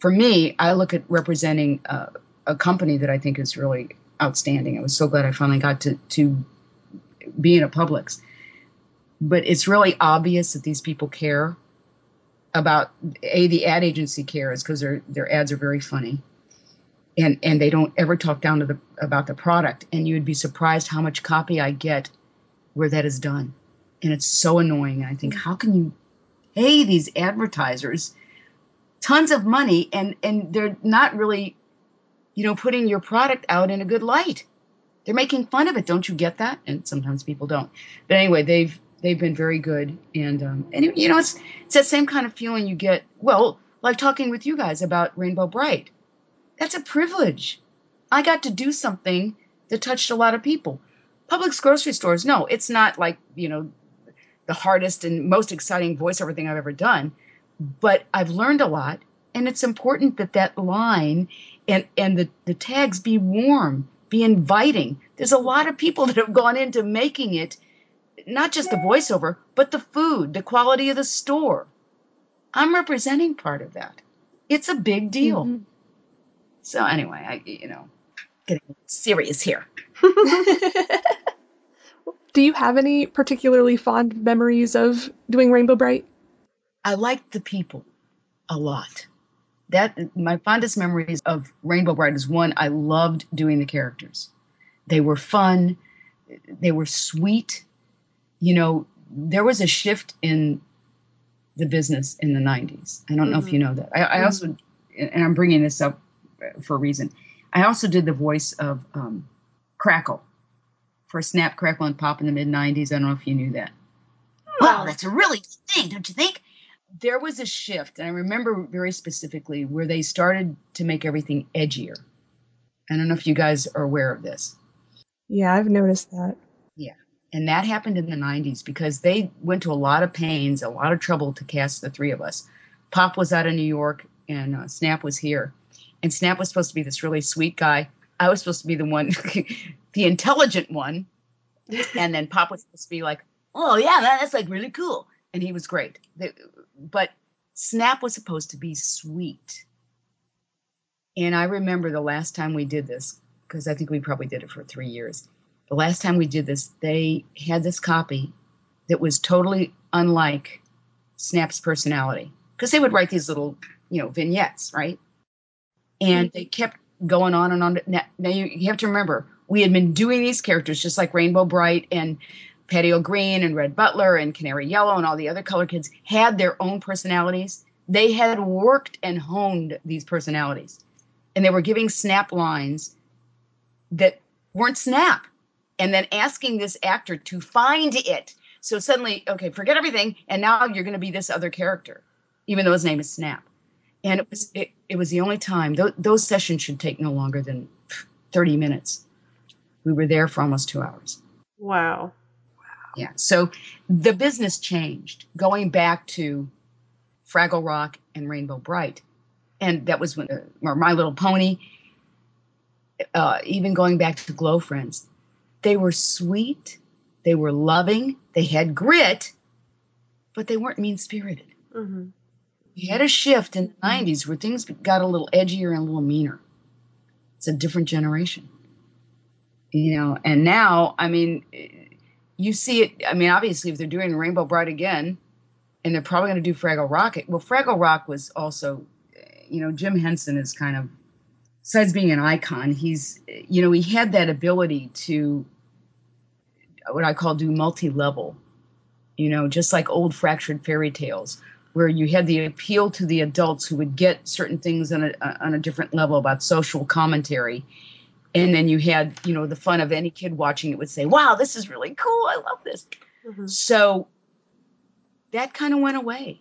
For me, I look at representing a company that I think is really outstanding. I was so glad I finally got to be in a Publix. But it's really obvious that these people care about, A, the ad agency cares because their ads are very funny. And they don't ever talk down about the product. And you'd be surprised how much copy I get where that is done. And it's so annoying. And I think, how can you pay these advertisers tons of money and they're not really, you know, putting your product out in a good light? They're making fun of it. Don't you get that? And sometimes people don't. But anyway, they've been very good. And you know, it's that same kind of feeling you get, well, like talking with you guys about Rainbow Brite. That's a privilege. I got to do something that touched a lot of people. Publix grocery stores, no, it's not like, you know, the hardest and most exciting voiceover thing I've ever done, but I've learned a lot, and it's important that that line and the tags be warm, be inviting. There's a lot of people that have gone into making it, not just the voiceover, but the food, the quality of the store. I'm representing part of that. It's a big deal. Mm-hmm. So anyway, getting serious here. Do you have any particularly fond memories of doing Rainbow Brite? I liked the people a lot. My fondest memories of Rainbow Brite is, one, I loved doing the characters. They were fun. They were sweet. You know, there was a shift in the business in the 90s. I don't know if you know that. I also, and I'm bringing this up for a reason. I also did the voice of Crackle for Snap, Crackle, and Pop in the mid-90s. I don't know if you knew that. Wow, that's a really good thing, don't you think? There was a shift, and I remember very specifically where they started to make everything edgier. I don't know if you guys are aware of this. Yeah, I've noticed that. Yeah, and that happened in the 90s because they went to a lot of pains, a lot of trouble to cast the three of us. Pop was out of New York, and Snap was here. And Snap was supposed to be this really sweet guy. I was supposed to be the one, the intelligent one. And then Pop was supposed to be like, oh, yeah, that's like really cool. And he was great. But Snap was supposed to be sweet. And I remember the last time we did this, because I think we probably did it for 3 years. The last time we did this, they had this copy that was totally unlike Snap's personality. Because they would write these little, you know, vignettes, right? And they kept going on and on. Now you have to remember, we had been doing these characters just like Rainbow Brite and Patty O'Green and Red Butler and Canary Yellow and all the other color kids had their own personalities. They had worked and honed these personalities. And they were giving Snap lines that weren't Snap. And then asking this actor to find it. So suddenly, okay, forget everything. And now you're going to be this other character, even though his name is Snap. And it was the only time. Those sessions should take no longer than 30 minutes. We were there for almost 2 hours. Wow. Yeah. So the business changed, going back to Fraggle Rock and Rainbow Brite. And that was when My Little Pony, even going back to Glow Friends, they were sweet. They were loving. They had grit, but they weren't mean-spirited. Mm-hmm. We had a shift in the 90s where things got a little edgier and a little meaner. It's a different generation, you know. And now, I mean, you see it. I mean, obviously, if they're doing Rainbow Brite again, and they're probably going to do Fraggle Rock. Well, Fraggle Rock was also, you know, Jim Henson is kind of, besides being an icon, he's, you know, he had that ability to what I call do multi-level, you know, just like old fractured fairy tales, where you had the appeal to the adults who would get certain things on a different level about social commentary. And then you had, you know, the fun of any kid watching it would say, wow, this is really cool. I love this. Mm-hmm. So that kind of went away.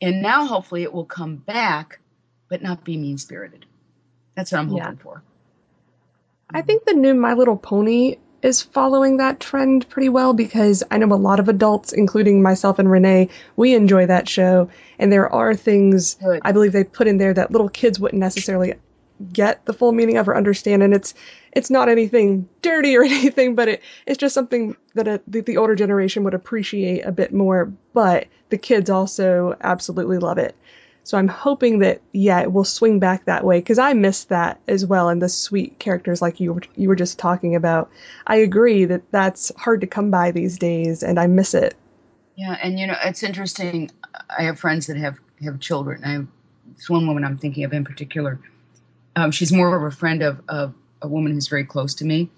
And now hopefully it will come back, but not be mean-spirited. That's what I'm hoping for. I think the new My Little Pony is following that trend pretty well, because I know a lot of adults, including myself and Renee, we enjoy that show. And there are things I believe they put in there that little kids wouldn't necessarily get the full meaning of or understand. And it's not anything dirty or anything, but it's just something that the older generation would appreciate a bit more. But the kids also absolutely love it. So I'm hoping that, yeah, it will swing back that way, because I miss that as well. And the sweet characters like you were just talking about. I agree that that's hard to come by these days, and I miss it. Yeah, and, you know, it's interesting. I have friends that have children. I have this one woman I'm thinking of in particular. She's more of a friend of a woman who's very close to me.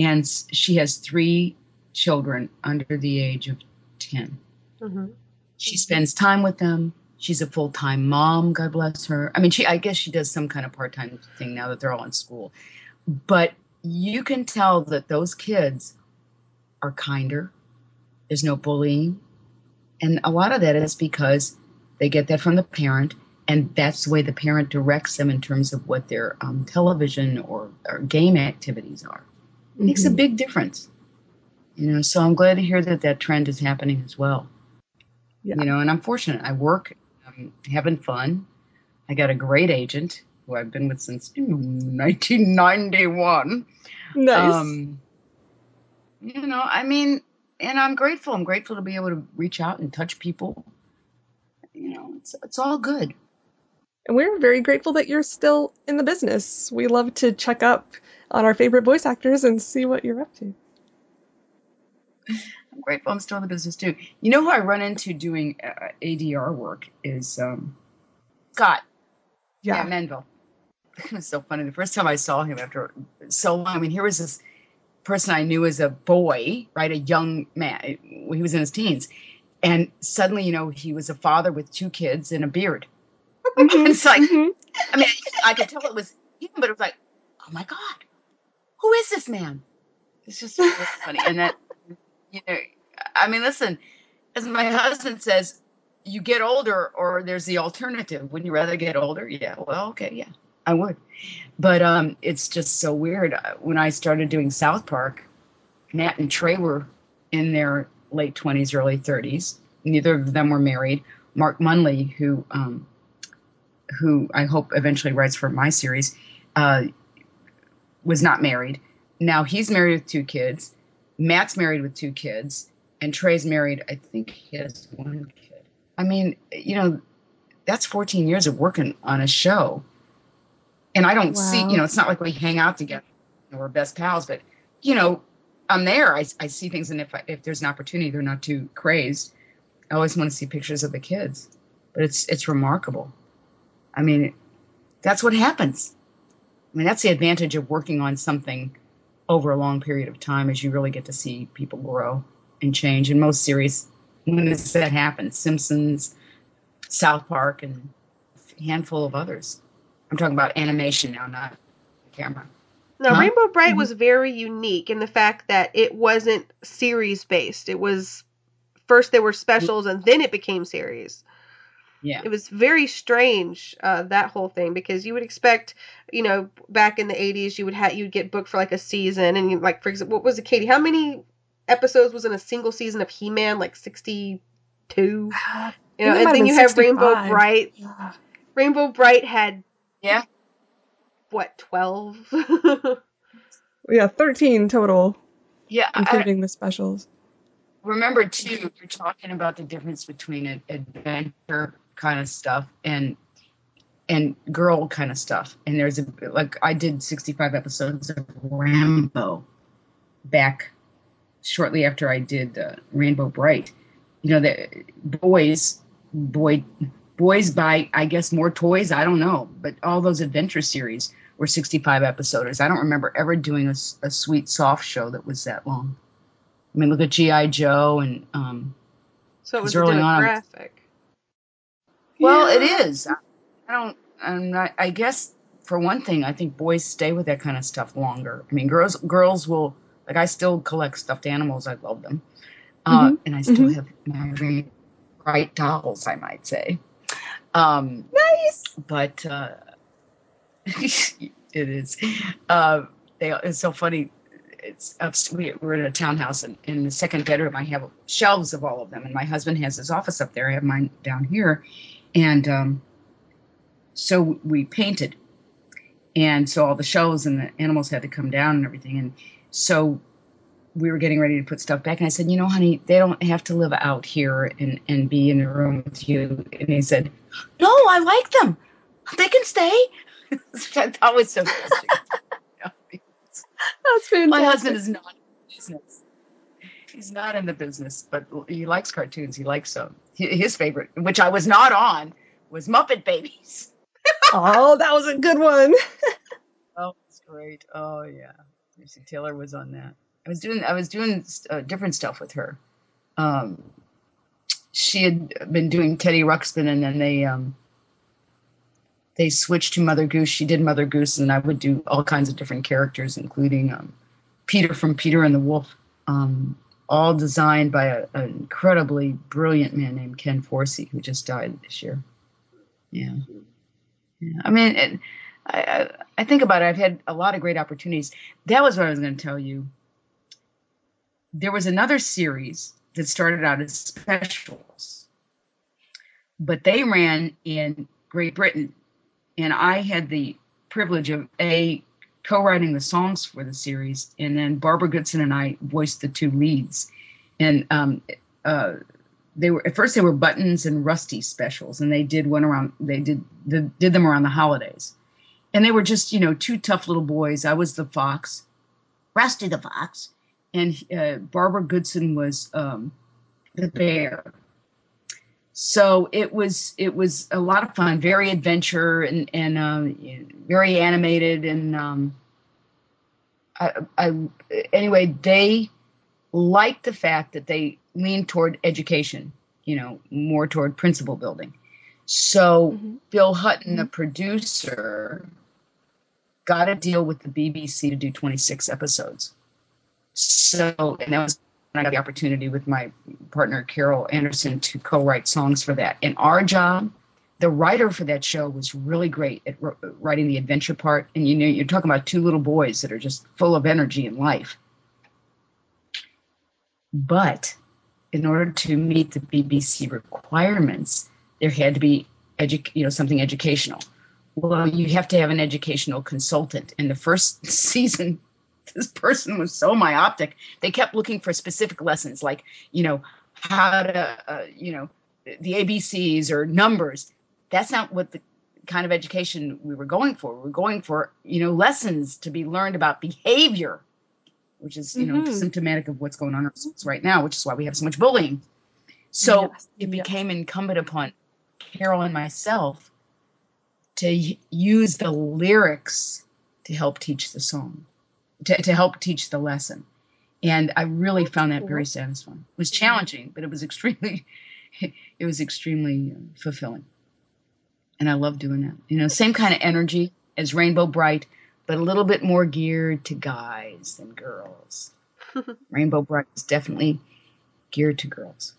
And she has 3 children under the age of 10. Mm-hmm. She spends time with them. She's a full-time mom, God bless her. I mean, I guess she does some kind of part-time thing now that they're all in school. But you can tell that those kids are kinder. There's no bullying. And a lot of that is because they get that from the parent, and that's the way the parent directs them in terms of what their television or game activities are. It makes a big difference. You know, so I'm glad to hear that trend is happening as well. Yeah. You know, and I'm fortunate. I work. I'm having fun. I got a great agent who I've been with since 1991. Nice. You know, I mean, and I'm grateful. I'm grateful to be able to reach out and touch people. You know, it's all good. And we're very grateful that you're still in the business. We love to check up on our favorite voice actors and see what you're up to. I'm grateful I'm still in the business, too. You know who I run into doing ADR work is Scott. Yeah. Menville. It was so funny. The first time I saw him after so long, I mean, here was this person I knew as a boy, right, a young man. He was in his teens. And suddenly, you know, he was a father with 2 kids and a beard. Mm-hmm. It's like, I mean, I could tell it was him, but it was like, oh, my God, who is this man? It's just really funny. And that... You know, I mean, listen, as my husband says, you get older or there's the alternative. Wouldn't you rather get older? Yeah. Well, okay. Yeah, I would. But it's just so weird. When I started doing South Park, Matt and Trey were in their late 20s, early 30s. Neither of them were married. Mark Munley, who I hope eventually writes for my series, was not married. Now he's married with 2 kids. Matt's married with 2 kids, and Trey's married, I think he has 1 kid. I mean, you know, that's 14 years of working on a show. And I don't see, you know, it's not like we hang out together. We're best pals, but, you know, I'm there. I see things, and if there's an opportunity, they're not too crazed. I always want to see pictures of the kids. But it's remarkable. I mean, that's what happens. I mean, that's the advantage of working on something over a long period of time, as you really get to see people grow and change. In most series, when does that happen? Simpsons, South Park, and a handful of others. I'm talking about animation now, not the camera. No, huh? Rainbow Brite was very unique in the fact that it wasn't series-based. It was, first there were specials, and then it became series. Yeah. It was very strange, that whole thing, because you would expect, you know, back in the 80s, you'd get booked for like a season, and you, like, for example, what was it, Katie? How many episodes was in a single season of He-Man? Like 62? You know, and then you have Rainbow Brite. Yeah. Rainbow Brite had, what, 12? 13 total. Yeah, including the specials. Remember too, you're talking about the difference between an adventure kind of stuff and and girl kind of stuff. And there's a, like, I did 65 episodes of Rambo back shortly after I did Rainbow Brite. You know, the boys buy, I guess, more toys. I don't know. But all those adventure series were 65 episodes. I don't remember ever doing a sweet, soft show that was that long. I mean, look at G.I. Joe and... so it was early on. Graphic. Well, yeah. It is. I'm not, I guess, for one thing, I think boys stay with that kind of stuff longer. I mean, girls will, like, I still collect stuffed animals. I love them. And I still have my Brite dolls, I might say. Nice. But it is. It's so funny. It's upstairs. We're in a townhouse, and in the second bedroom, I have shelves of all of them. And my husband has his office up there. I have mine down here. And so we painted. And so all the shelves and the animals had to come down and everything. And so we were getting ready to put stuff back. And I said, you know, honey, they don't have to live out here and be in a room with you. And he said, no, I like them. They can stay. That was so interesting. That's fantastic. My husband is not in the business. He's not in the business, but he likes cartoons. He likes them. His favorite, which I was not on, was Muppet Babies. Oh, that was a good one. Oh, it's great. Oh, yeah. Lucy Taylor was on that. I was doing different stuff with her. She had been doing Teddy Ruxpin, and then they switched to Mother Goose. She did Mother Goose, and I would do all kinds of different characters, including Peter from Peter and the Wolf, all designed by an incredibly brilliant man named Ken Forsey, who just died this year. Yeah. I mean, I think about it. I've had a lot of great opportunities. That was what I was going to tell you. There was another series that started out as specials, but they ran in Great Britain. And I had the privilege of, A, co-writing the songs for the series, and then Barbara Goodson and I voiced the two leads. And they were Buttons and Rusty specials, and they did them around the holidays. And they were just, you know, two tough little boys. I was the fox, Rusty the fox, and Barbara Goodson was the bear. So it was a lot of fun, very adventure and very animated. And anyway, they liked the fact that they leaned toward education, you know, more toward principle building. So Bill Hutton, the producer, got a deal with the BBC to do 26 episodes. So, and that was, I got the opportunity with my partner, Carol Anderson, to co-write songs for that. And our job, the writer for that show was really great at writing the adventure part. And, you know, you're talking about two little boys that are just full of energy and life. But in order to meet the BBC requirements, there had to be, something educational. Well, you have to have an educational consultant. And the first season, this person was so myopic. They kept looking for specific lessons like, you know, how to, the ABCs or numbers. That's not what the kind of education we were going for. We were going for, lessons to be learned about behavior, which is, symptomatic of what's going on in our schools right now, which is why we have so much bullying. So it became incumbent upon Carol and myself to use the lyrics to help teach the song. To help teach the lesson. And I really found that very satisfying. It was challenging, but it was extremely fulfilling. And I love doing that. Same kind of energy as Rainbow Brite, but a little bit more geared to guys than girls. Rainbow Brite is definitely geared to girls.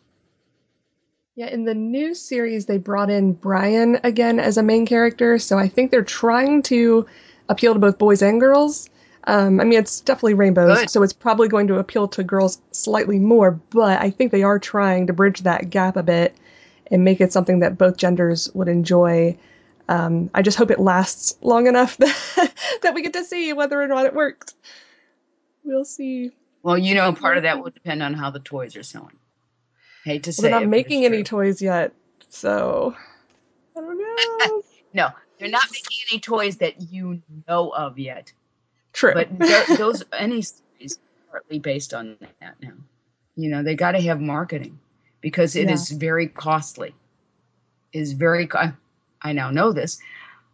Yeah, in the new series, they brought in Brian again as a main character. So I think they're trying to appeal to both boys and girls. It's definitely rainbows, so it's probably going to appeal to girls slightly more, but I think they are trying to bridge that gap a bit and make it something that both genders would enjoy. I just hope it lasts long enough that we get to see whether or not it worked. We'll see. Well, part of that will depend on how the toys are selling. Hate to say it. They're not making any toys yet, so I don't know. No, They're not making any toys that you know of yet. True. But those any series are partly based on that now. You know, they got to have marketing because it is very costly. Is very I now know this,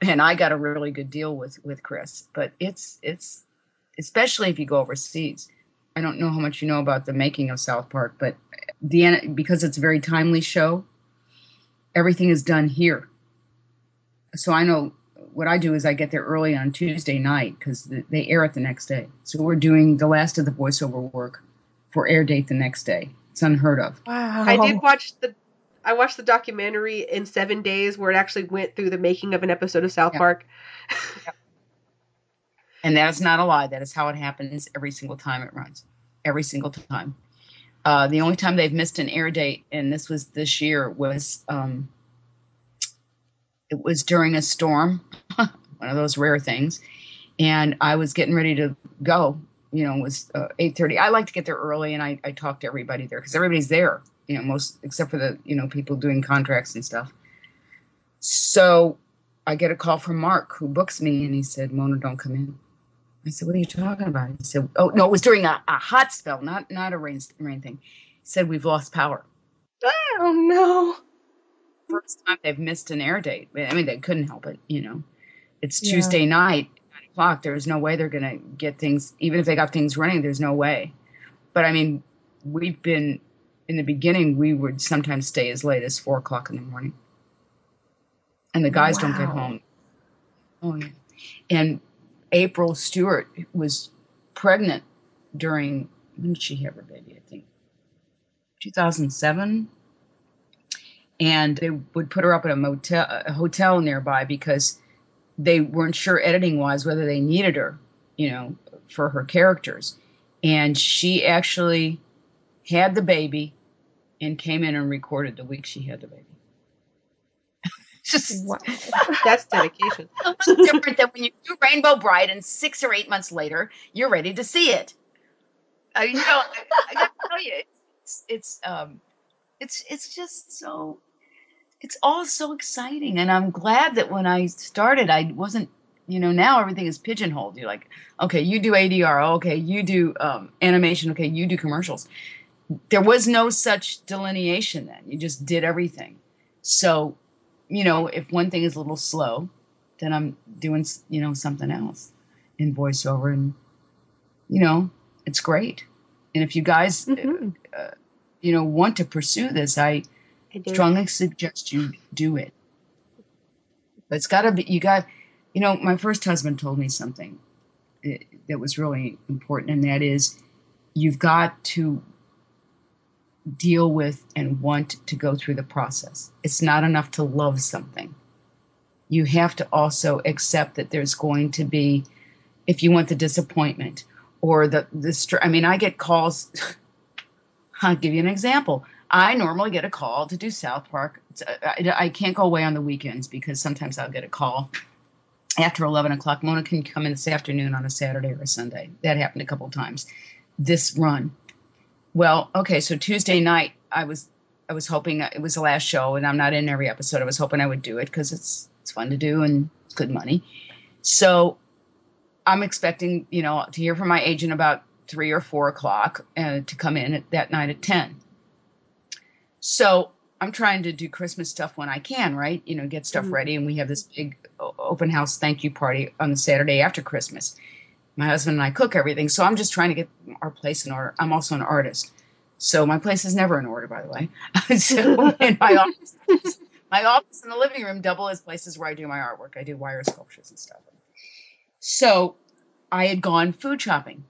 and I got a really good deal with Chris, but it's especially if you go overseas. I don't know how much you know about the making of South Park, but because it's a very timely show, everything is done here. So I know what I do is I get there early on Tuesday night because they air it the next day. So we're doing the last of the voiceover work for air date the next day. It's unheard of. Wow. I did watch I watched the documentary in 7 days where it actually went through the making of an episode of South Park. Yeah. And that's not a lie. That is how it happens every single time it runs. Every single time. The only time they've missed an air date, and this was this year, was it was during a storm, one of those rare things. And I was getting ready to go. You know, it was 8:30. I like to get there early, and I talk to everybody there because everybody's there. You know, most except for the people doing contracts and stuff. So I get a call from Mark, who books me, and he said, "Mona, don't come in." I said, "What are you talking about?" He said, "Oh, no, it was during a hot spell, not a rain thing." He said, "We've lost power." Oh, no. First time they've missed an air date. I mean, they couldn't help it, you know. It's Tuesday night, 9 o'clock. There's no way they're going to get things, even if they got things running, there's no way. But, I mean, we've been, in the beginning, we would sometimes stay as late as 4 o'clock in the morning. And the guys don't get home. Oh, yeah. And April Stewart was pregnant during, when did she have her baby? I think 2007. And they would put her up at a hotel nearby because they weren't sure editing-wise whether they needed her, you know, for her characters. And she actually had the baby and came in and recorded the week she had the baby. Just, wow. That's dedication. It's different than when you do Rainbow Brite and 6 or 8 months later, you're ready to see it. You know, I gotta tell you, it's just so, it's all so exciting. And I'm glad that when I started, I wasn't, you know, now everything is pigeonholed. You're like, okay, you do ADR. Okay, you do animation. Okay, you do commercials. There was no such delineation then. You just did everything. So, you know, if one thing is a little slow, then I'm doing, you know, something else in voiceover. And, you know, it's great. And if you guys, you know, want to pursue this, I strongly suggest you do it. But it's got to be, you know, my first husband told me something that was really important. And that is you've got to deal with and want to go through the process. It's not enough to love something. You have to also accept that there's going to be, if you want the disappointment or I mean, I get calls. I'll give you an example. I normally get a call to do South Park. I can't go away on the weekends because sometimes I'll get a call after 11 o'clock. Mona, can come in this afternoon on a Saturday or a Sunday. That happened a couple of times this run. Well, okay, so Tuesday night, I was hoping it was the last show, and I'm not in every episode. I was hoping I would do it because it's fun to do and it's good money. So I'm expecting, you know, to hear from my agent about 3 or 4 o'clock to come in that night at 10. So I'm trying to do Christmas stuff when I can, right? You know, get stuff ready, and we have this big open house thank you party on the Saturday after Christmas. My husband and I cook everything, so I'm just trying to get our place in order. I'm also an artist, so my place is never in order, by the way. So in my office and the living room double as places where I do my artwork. I do wire sculptures and stuff. So I had gone food shopping,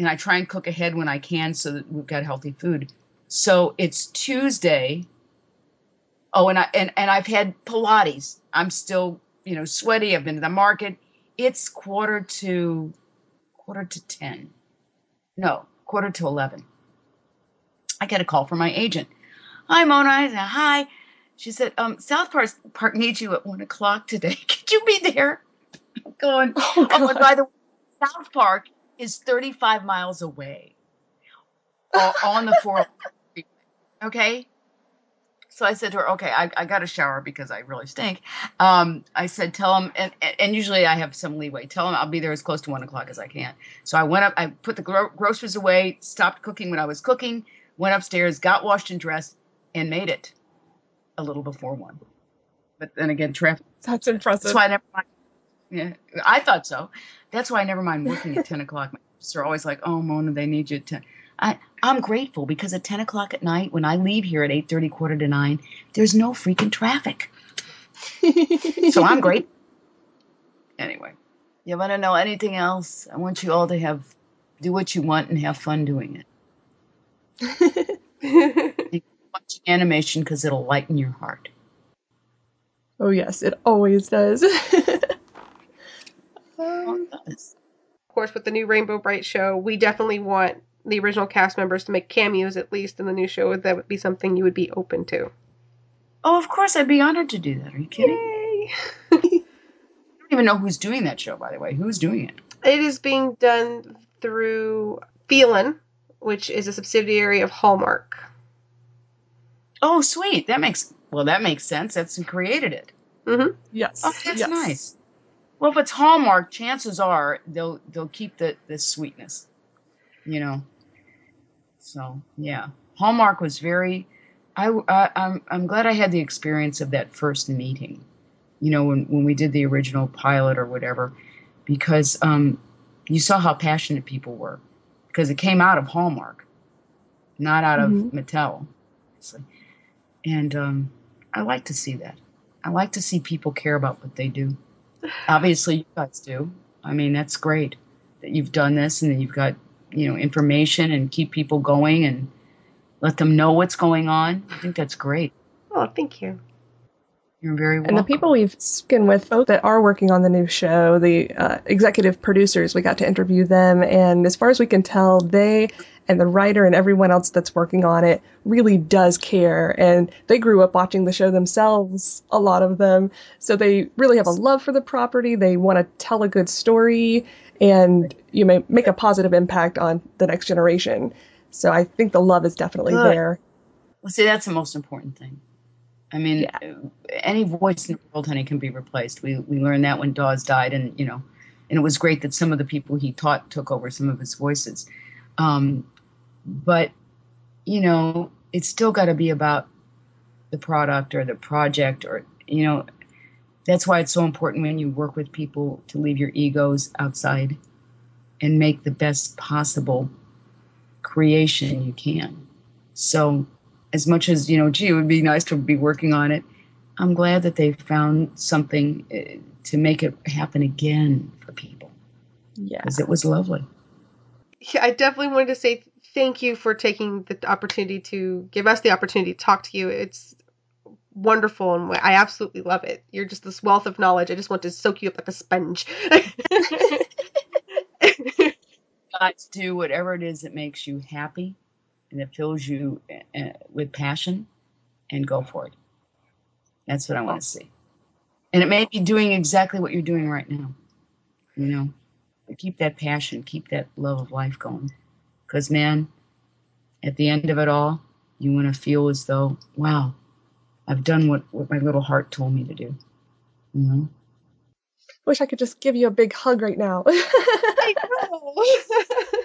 and I try and cook ahead when I can so that we've got healthy food. So it's Tuesday. Oh, and I've had Pilates. I'm still, you know, sweaty. I've been to the market. It's quarter to 11. I get a call from my agent. Hi, Mona. I said, hi. She said, South Park needs you at 1 o'clock today. Could you be there? I'm going, oh, and by the way, South Park is 35 miles away on the 4th. Okay. So I said to her, okay, I got to shower because I really stink. I said, tell him, and usually I have some leeway. Tell him I'll be there as close to 1 o'clock as I can. So I went up, I put the groceries away, stopped cooking when I was cooking, went upstairs, got washed and dressed, and made it a little before 1. But then again, traffic. That's impressive. That's why I never mind. Yeah, I thought so. That's why I never mind working at 10 o'clock. My parents are always like, oh, Mona, they need you at 10. I'm grateful because at 10 o'clock at night, when I leave here at 8:30, 8:45, there's no freaking traffic. So I'm grateful. Anyway, you want to know anything else? I want you all to do what you want and have fun doing it. Watch animation because it'll lighten your heart. Oh, yes, it always does. Of course, with the new Rainbow Brite show, we definitely want the original cast members to make cameos, at least, in the new show. That would be something you would be open to. Oh, of course. I'd be honored to do that. Are you kidding? Yay. I don't even know who's doing that show, by the way. Who's doing it? It is being done through Feelin', which is a subsidiary of Hallmark. Oh, sweet. That makes sense. That's who created it. Mm-hmm. Yes. Oh, that's nice. Well, if it's Hallmark, chances are they'll keep the sweetness, you know. So, yeah. Hallmark was very, I'm glad I had the experience of that first meeting, you know, when we did the original pilot or whatever, because you saw how passionate people were, because it came out of Hallmark, not out of Mattel, obviously. And I like to see that. I like to see people care about what they do. Obviously, you guys do. I mean, that's great that you've done this and that you've got, you know, information and keep people going and let them know what's going on. I think that's great. Oh, thank you. You're very welcome. And the people we've spoken with both that are working on the new show, the executive producers, we got to interview them. And as far as we can tell, they and the writer and everyone else that's working on it really does care. And they grew up watching the show themselves, a lot of them. So they really have a love for the property. They want to tell a good story. And you may make a positive impact on the next generation. So I think the love is definitely there. Well, see, that's the most important thing. I mean, any voice in the world, honey, can be replaced. We learned that when Daws died, and you know, and it was great that some of the people he taught took over some of his voices. But you know, it's still got to be about the product or the project, or you know, that's why it's so important when you work with people to leave your egos outside and make the best possible creation you can. So, as much as, you know, gee, it would be nice to be working on it, I'm glad that they found something to make it happen again for people. Yeah. Because it was lovely. Yeah, I definitely wanted to say thank you for taking the opportunity to give us the opportunity to talk to you. It's wonderful, and I absolutely love it. You're just this wealth of knowledge. I just want to soak you up like a sponge. Guys, do whatever it is that makes you happy and it fills you with passion, and go for it. That's what I want to see. And it may be doing exactly what you're doing right now. You know, keep that passion, keep that love of life going. Because, man, at the end of it all, you want to feel as though, wow, I've done what my little heart told me to do. You know? Wish I could just give you a big hug right now. I know.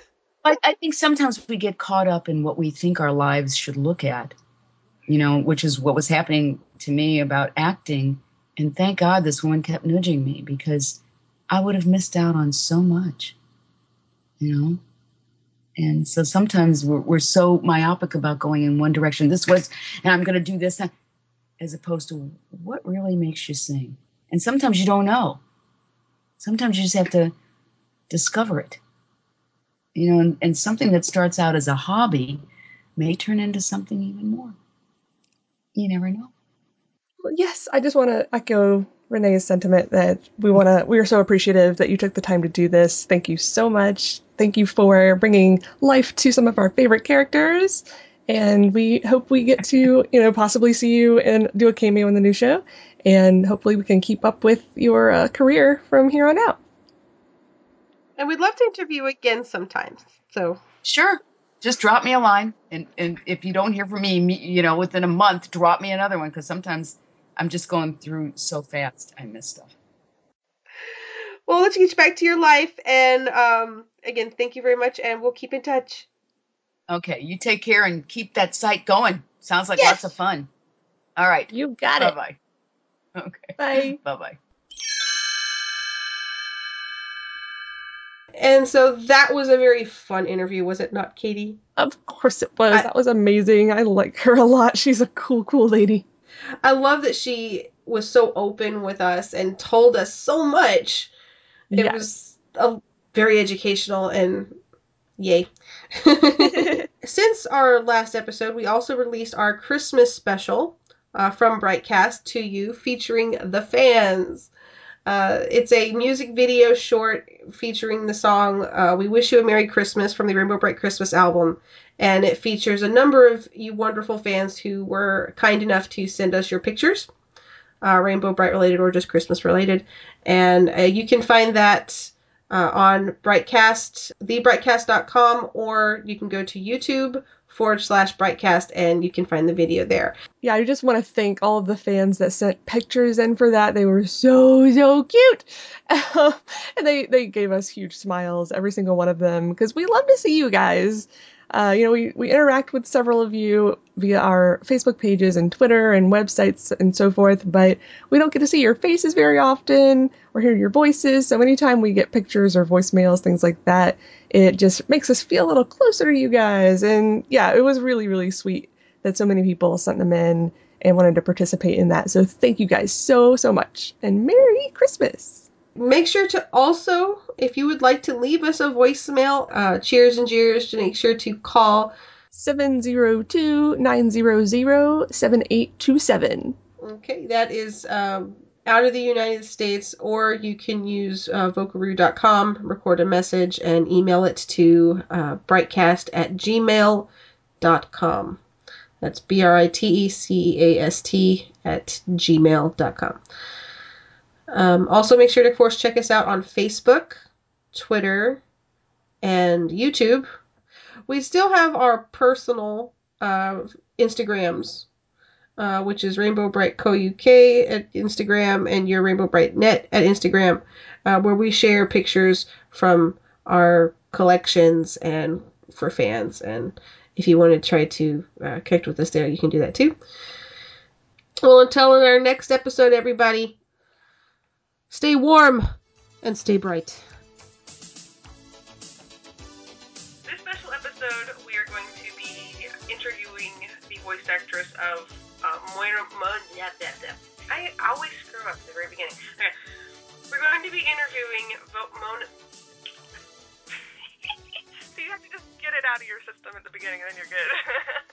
I think sometimes we get caught up in what we think our lives should look at, you know, which is what was happening to me about acting. And thank God this woman kept nudging me, because I would have missed out on so much, you know. And so sometimes we're so myopic about going in one direction. And I'm going to do this, as opposed to what really makes you sing. And sometimes you don't know. Sometimes you just have to discover it. You know, and something that starts out as a hobby may turn into something even more. You never know. Well, yes, I just want to echo Renee's sentiment that we are so appreciative that you took the time to do this. Thank you so much. Thank you for bringing life to some of our favorite characters. And we hope we get to, you know, possibly see you and do a cameo in the new show. And hopefully we can keep up with your career from here on out. And we'd love to interview again sometimes. So sure. just drop me a line. And if you don't hear from me, you know, within a month, drop me another one. Because sometimes I'm just going through so fast, I miss stuff. Well, let's get you back to your life. And again, thank you very much. And we'll keep in touch. Okay. You take care and keep that site going. Sounds like lots of fun. All right. You got it. Bye-bye. Okay. Bye. Bye-bye. And so that was a very fun interview, was it not, Katie? Of course it was. That was amazing. I like her a lot. She's a cool, cool lady. I love that she was so open with us and told us so much. It was very educational, and yay. Since our last episode, we also released our Christmas special from Britecast to you, featuring the fans. It's a music video short featuring the song We Wish You a Merry Christmas from the Rainbow Brite Christmas album. And it features a number of you wonderful fans who were kind enough to send us your pictures, Rainbow Brite related or just Christmas related. And you can find that on Britecast, thebritecast.com, or you can go to YouTube.com/Britecast, and you can find the video there. Yeah, I just want to thank all of the fans that sent pictures in for that. They were so cute. And they gave us huge smiles, every single one of them, because we love to see you guys. You know, we interact with several of you via our Facebook pages and Twitter and websites and so forth, but we don't get to see your faces very often or hear your voices. So anytime we get pictures or voicemails, things like that, it just makes us feel a little closer to you guys. And yeah, it was really, really sweet that so many people sent them in and wanted to participate in that. So thank you guys so much. And Merry Christmas. Make sure to also, if you would like to leave us a voicemail, cheers and jeers, to make sure to call 702-900-7827. Okay, that is out of the United States, or you can use vocaroo.com, record a message, and email it to britecast@gmail.com. That's britecast@gmail.com. Also, make sure to, of course, check us out on Facebook, Twitter, and YouTube. We still have our personal Instagrams, which is Rainbowbrite.co.uk at Instagram and your Rainbowbrite.net at Instagram, where we share pictures from our collections and for fans. And if you want to try to connect with us there, you can do that too. Well, until our next episode, everybody. Stay warm and stay bright. This special episode, we are going to be interviewing the voice actress of I always screw up at the very beginning. Okay. We're going to be interviewing Mona. So you have to just get it out of your system at the beginning, and then you're good.